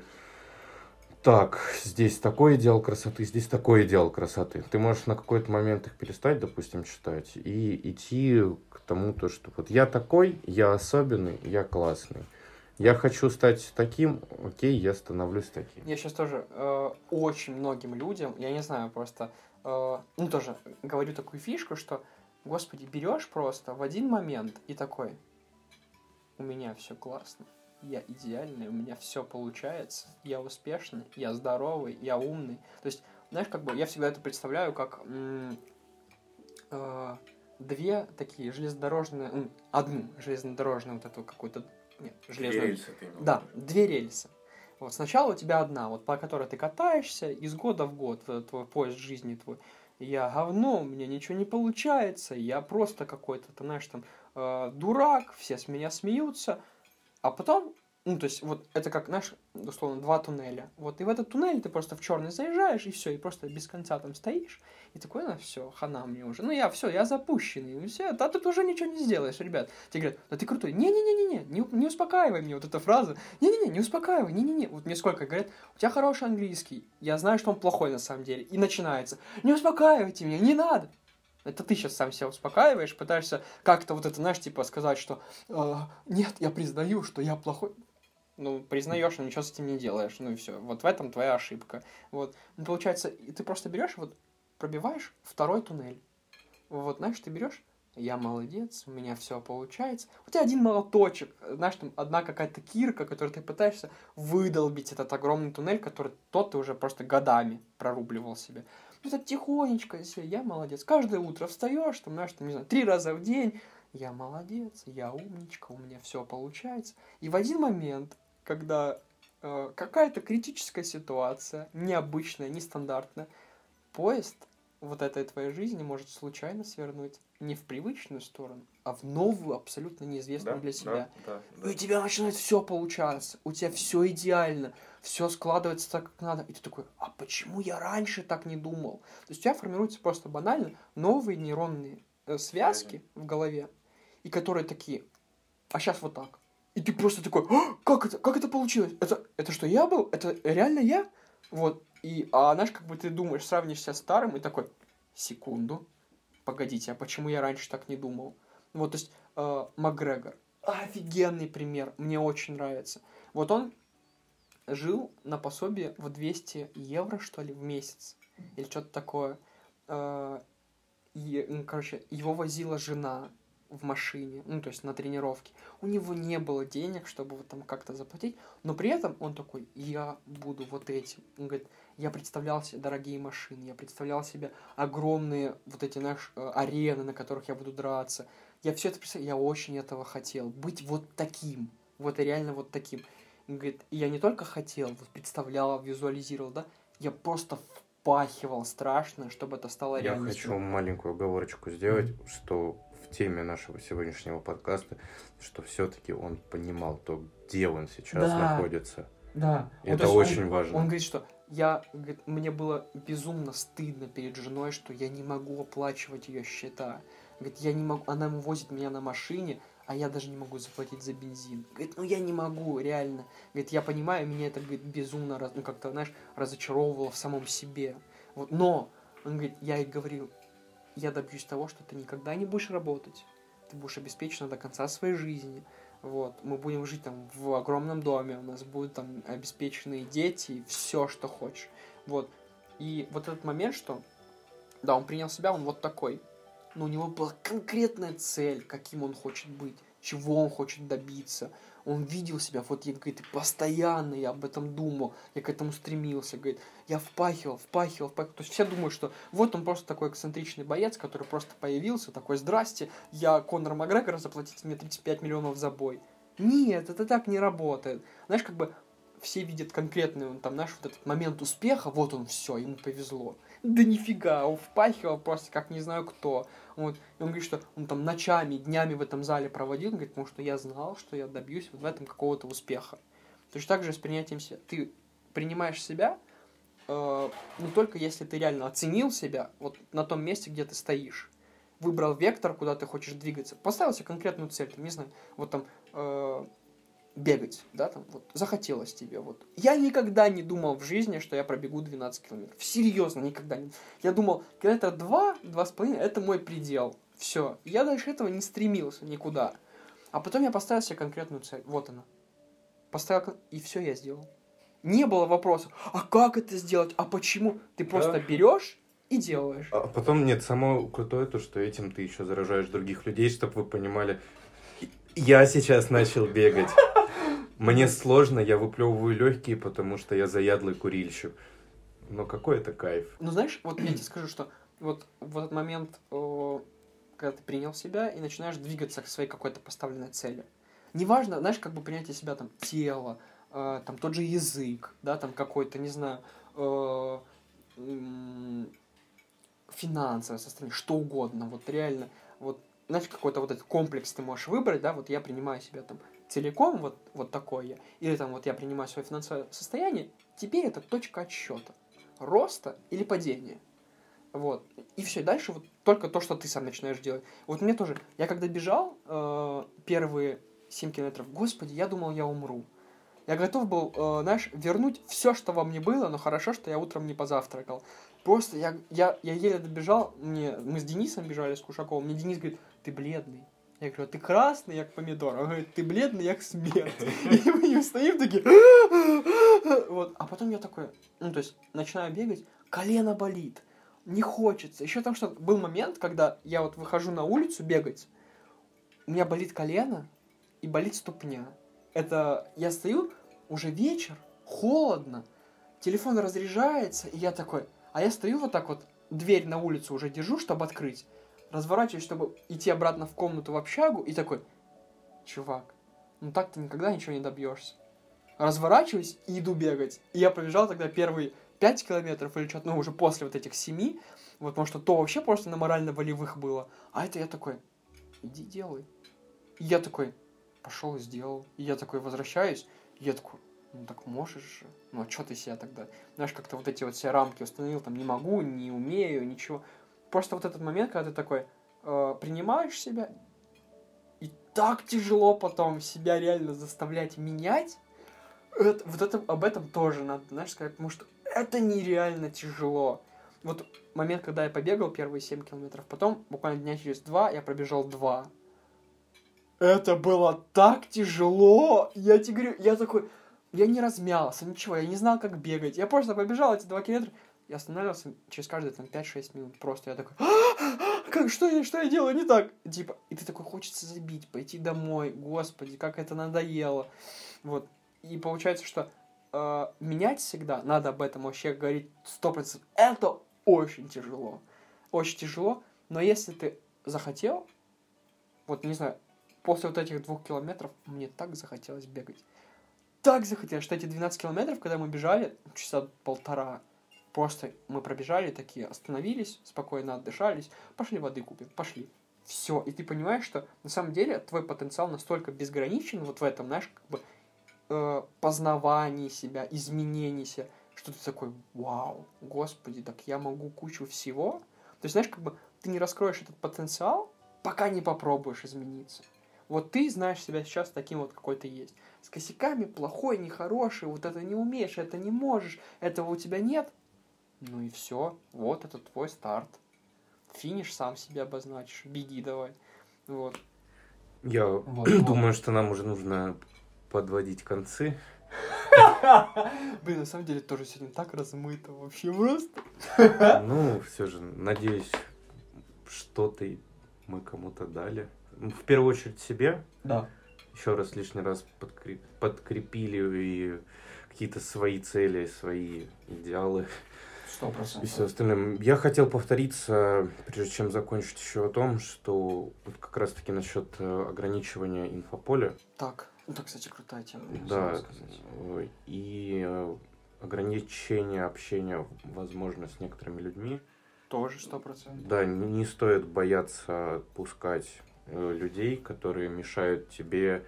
так, здесь такой идеал красоты, здесь такой идеал красоты. Ты можешь на какой-то момент их перестать, допустим, читать и идти к тому, то, что вот я такой, я особенный, я классный. Я хочу стать таким, окей, я становлюсь таким. Я сейчас тоже очень многим людям, я не знаю, просто, ну, тоже говорю такую фишку, что, господи, берешь просто в один момент и такой, у меня все классно. Я идеальный, у меня все получается, я успешный, я здоровый, я умный. То есть, знаешь, как бы я всегда это представляю как две такие железнодорожные, одну железнодорожную вот эту какую-то, нет, железную... Рельсы ты имел. Да, две рельсы. Вот сначала у тебя одна, вот по которой ты катаешься из года в год, твой поезд жизни твой. Я говно, у меня ничего не получается, я просто какой-то, ты знаешь, там, дурак, все с меня смеются. А потом, ну, то есть, вот это как, знаешь, условно, два туннеля. Вот, и в этот туннель ты просто в черный заезжаешь, и все, и просто без конца там стоишь, и такой, ну, все, хана мне уже. Ну, я все, я запущенный, и все, да тут уже ничего не сделаешь, ребят. Тебе говорят, да ты крутой. Не успокаивай мне, вот эта фраза. Не успокаивай, Вот мне сколько говорят, у тебя хороший английский, я знаю, что он плохой на самом деле. И начинается, не успокаивайте меня, не надо. Это ты сейчас сам себя успокаиваешь, пытаешься как-то вот это, знаешь, типа сказать, что нет, я признаю, что я плохой. Ну, признаешь, но ничего с этим не делаешь. Ну и все. Вот в этом твоя ошибка. Вот. Ну, получается, ты просто берешь, вот пробиваешь второй туннель. Вот, знаешь, ты берешь, я молодец, у меня все получается. У тебя один молоточек, знаешь, там одна какая-то кирка, которой ты пытаешься выдолбить этот огромный туннель, который тот ты уже просто годами прорубливал себе. Ну, это тихонечко, все, я молодец. Каждое утро встаешь, там, знаешь, там, не знаю, 3 раза в день. Я молодец, я умничка, у меня все получается. И в один момент, когда какая-то критическая ситуация, необычная, нестандартная, поезд вот этой твоей жизни может случайно свернуть не в привычную сторону, а в новую, абсолютно неизвестную для себя. И у тебя начинает все получаться, у тебя все идеально, все складывается так, как надо. И ты такой, а почему я раньше так не думал? То есть у тебя формируются просто банально новые нейронные связки в голове, и которые такие, а сейчас вот так. И ты просто такой, а, как это получилось? Это что, я был? Это реально я? Вот. И, а знаешь, как бы ты думаешь, сравнишь себя старым и такой, секунду, погодите, а почему я раньше так не думал? Вот, то есть, Макгрегор, офигенный пример, мне очень нравится. Вот он жил на пособие в 200 евро, что ли, в месяц, или что-то такое. Короче, его возила жена в машине, ну, то есть, на тренировке. У него не было денег, чтобы вот там как-то заплатить, но при этом он такой, я буду вот этим. Он говорит, я представлял себе дорогие машины, я представлял себе огромные вот эти наши арены, на которых я буду драться. Я все это представлял, я очень этого хотел, быть вот таким, вот реально вот таким. Он говорит, я не только хотел, вот представлял, визуализировал, да, я просто впахивал страшно, чтобы это стало реальностью. Я хочу маленькую оговорочку сделать, что в теме нашего сегодняшнего подкаста, что все-таки он понимал то, где он сейчас находится. Да. Это очень важно. Он говорит, что мне было безумно стыдно перед женой, что я не могу оплачивать ее счета. Говорит, я не могу, она возит меня на машине, а я даже не могу заплатить за бензин. Говорит, ну я не могу, реально. Говорит, я понимаю, меня это, говорит, безумно, разочаровывало в самом себе. Вот, но, он говорит, я и говорил, я добьюсь того, что ты никогда не будешь работать. Ты будешь обеспечена до конца своей жизни. Вот, мы будем жить там в огромном доме, у нас будут там обеспеченные дети и все, что хочешь. Вот, и вот этот момент, что, да, он принял себя, он вот такой. Но у него была конкретная цель, каким он хочет быть, чего он хочет добиться. Он видел себя, вот, я, говорит, постоянно я об этом думал, я к этому стремился, говорит, я впахивал. То есть все думают, что вот он просто такой эксцентричный боец, который просто появился, такой, здрасте, я Конора Макгрегора, заплатите мне 35 миллионов за бой. Нет, это так не работает. Знаешь, как бы все видят конкретный, он там, наш вот этот момент успеха, вот он, все, ему повезло. Да нифига, он впахивал просто как не знаю кто. Вот. И он говорит, что он там ночами, днями в этом зале проводил. Он говорит, потому что я знал, что я добьюсь вот в этом какого-то успеха. Точно так же с принятием себя. Ты принимаешь себя, но только если ты реально оценил себя вот на том месте, где ты стоишь. Выбрал вектор, куда ты хочешь двигаться. Поставил себе конкретную цель, там, не знаю, вот там... бегать, да, там, вот, захотелось тебе, вот. Я никогда не думал в жизни, что я пробегу 12 километров. Серьезно, никогда не. Я думал, километра 2-2,5, это мой предел. Все. Я дальше этого не стремился никуда. А потом я поставил себе конкретную цель. Вот она. Поставил, и все я сделал. Не было вопросов, а как это сделать, а почему? Ты просто берешь и делаешь. А потом, нет, самое крутое то, что этим ты еще заражаешь других людей, чтобы вы понимали, я сейчас начал бегать. Мне сложно, я выплевываю легкие, потому что я заядлый курильщик. Но какой это кайф. Ну, знаешь, вот я тебе скажу, что вот в этот момент, когда ты принял себя и начинаешь двигаться к своей какой-то поставленной цели. Неважно, знаешь, как бы принятие себя, там, тело, там, тот же язык, да, там, какой-то, не знаю, финансовое состояние, что угодно, вот реально, вот, знаешь, какой-то вот этот комплекс ты можешь выбрать, да, вот я принимаю себя, там, целиком, вот такое я, или там вот я принимаю свое финансовое состояние, теперь это точка отсчета, роста или падения. Вот. И все, дальше вот только то, что ты сам начинаешь делать. Вот мне тоже, я когда бежал первые 7 километров, господи, я думал, я умру. Я готов был, знаешь, вернуть все, что во мне было, но хорошо, что я утром не позавтракал. Просто я еле добежал, мы с Денисом бежали, с Кушаковым, мне Денис говорит, ты бледный. Я говорю, ты красный, я к помидору. Он говорит, ты бледный, я к смерти. И мы не стоим такие. Вот. А потом я такой, ну, то есть, начинаю бегать, колено болит, не хочется. Еще там что-то. Был момент, когда я вот выхожу на улицу бегать, у меня болит колено и болит ступня. Это я стою, уже вечер, холодно, телефон разряжается, и я такой... А я стою вот так вот, дверь на улицу уже держу, чтобы открыть. Разворачиваюсь, чтобы идти обратно в комнату, в общагу, и такой, чувак, ну так ты никогда ничего не добьешься. Разворачиваюсь и иду бегать. И я пробежал тогда первые 5 километров или что-то, ну уже после вот этих 7, вот, потому что то вообще просто на морально-волевых было. А это я такой, иди делай. И я такой, пошел и сделал. И я такой возвращаюсь, и я такой, ну так можешь же. Ну а что ты себя тогда, знаешь, как-то вот эти вот все рамки установил, там не могу, не умею, ничего... Просто вот этот момент, когда ты такой принимаешь себя, и так тяжело потом себя реально заставлять менять, об этом тоже надо, знаешь, сказать, потому что это нереально тяжело. Вот момент, когда я побегал первые 7 километров, потом буквально дня через 2 я пробежал 2. Это было так тяжело! Я тебе говорю, я такой, я не размялся, ничего, я не знал, как бегать. Я просто побежал эти 2 километра, я останавливался через каждые там 5-6 минут. Просто я такой, как, что я делаю не так? Типа, и ты такой, хочется забить, пойти домой. Господи, как это надоело. Вот. И получается, что менять всегда, надо об этом вообще говорить 100%. Это очень тяжело. Очень тяжело. Но если ты захотел, вот не знаю, после вот этих 2 километров мне так захотелось бегать. так захотелось, что эти 12 километров, когда мы бежали, часа полтора, просто мы пробежали, такие остановились, спокойно отдышались, пошли воды купим, пошли. Все. И ты понимаешь, что на самом деле твой потенциал настолько безграничен вот в этом, знаешь, как бы познавании себя, изменении себя, что ты такой, вау, господи, так я могу кучу всего. То есть, знаешь, как бы ты не раскроешь этот потенциал, пока не попробуешь измениться. Вот ты знаешь себя сейчас таким вот, какой ты есть. С косяками, плохой, нехороший, вот это не умеешь, это не можешь, этого у тебя нет. Ну и все, вот это твой старт. Финиш сам себе обозначишь, беги давай. Вот. Я думаю, что нам уже нужно подводить концы. Блин, на самом деле тоже сегодня так размыто вообще просто. Ну, все же, надеюсь, что-то мы кому-то дали. В первую очередь себе. Да. Еще раз, лишний раз подкрепили и какие-то свои цели, свои идеалы. 100%. И все остальное. Я хотел повториться, прежде чем закончить, еще о том, что как раз-таки насчет ограничивания инфополя. Так, это, кстати, крутая тема. Да, и ограничение общения, возможно, с некоторыми людьми. Тоже 100%. Да, не стоит бояться отпускать людей, которые мешают тебе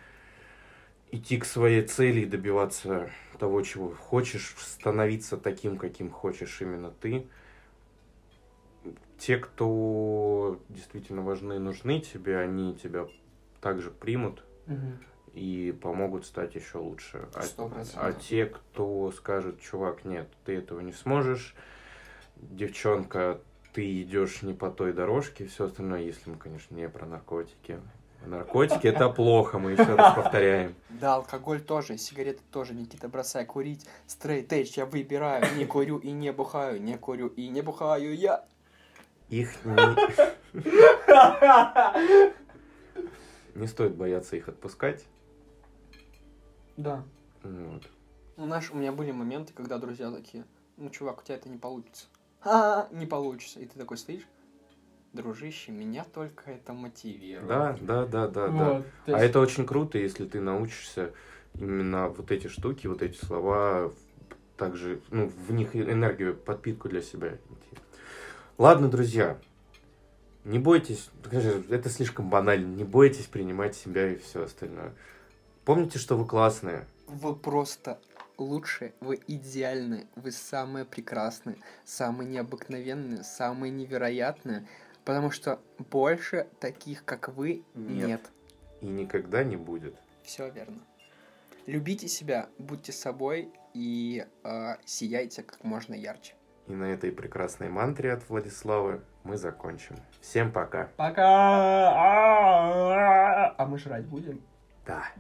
идти к своей цели и добиваться того, чего хочешь, становиться таким, каким хочешь именно ты. Те, кто действительно важны и нужны тебе, они тебя также примут и помогут стать еще лучше. 100%. А те, кто скажет, чувак, нет, ты этого не сможешь, девчонка, ты идешь не по той дорожке, все остальное, если мы, конечно, не про наркотики. Наркотики — это плохо, мы еще раз повторяем. Да, алкоголь тоже, сигареты тоже. Никита, бросай курить. Straight edge я выбираю. Не курю и не бухаю. Не курю и не бухаю я. Их не... Не стоит бояться их отпускать. Да. Вот. У меня были моменты, когда друзья такие, ну, чувак, у тебя это не получится. Не получится. И ты такой стоишь. Дружище, меня только это мотивирует. Да. Вот, то есть... А это очень круто, если ты научишься именно вот эти штуки, вот эти слова, также, ну, в них энергию, подпитку для себя. Ладно, друзья, не бойтесь, это слишком банально, не бойтесь принимать себя и все остальное. Помните, что вы классные. Вы просто лучшие, вы идеальные, вы самые прекрасные, самые необыкновенные, самые невероятные. Потому что больше таких, как вы, нет. И никогда не будет. Все верно. Любите себя, будьте собой и сияйте как можно ярче. И на этой прекрасной мантре от Владиславы мы закончим. Всем пока. Пока! А мы жрать будем? Да.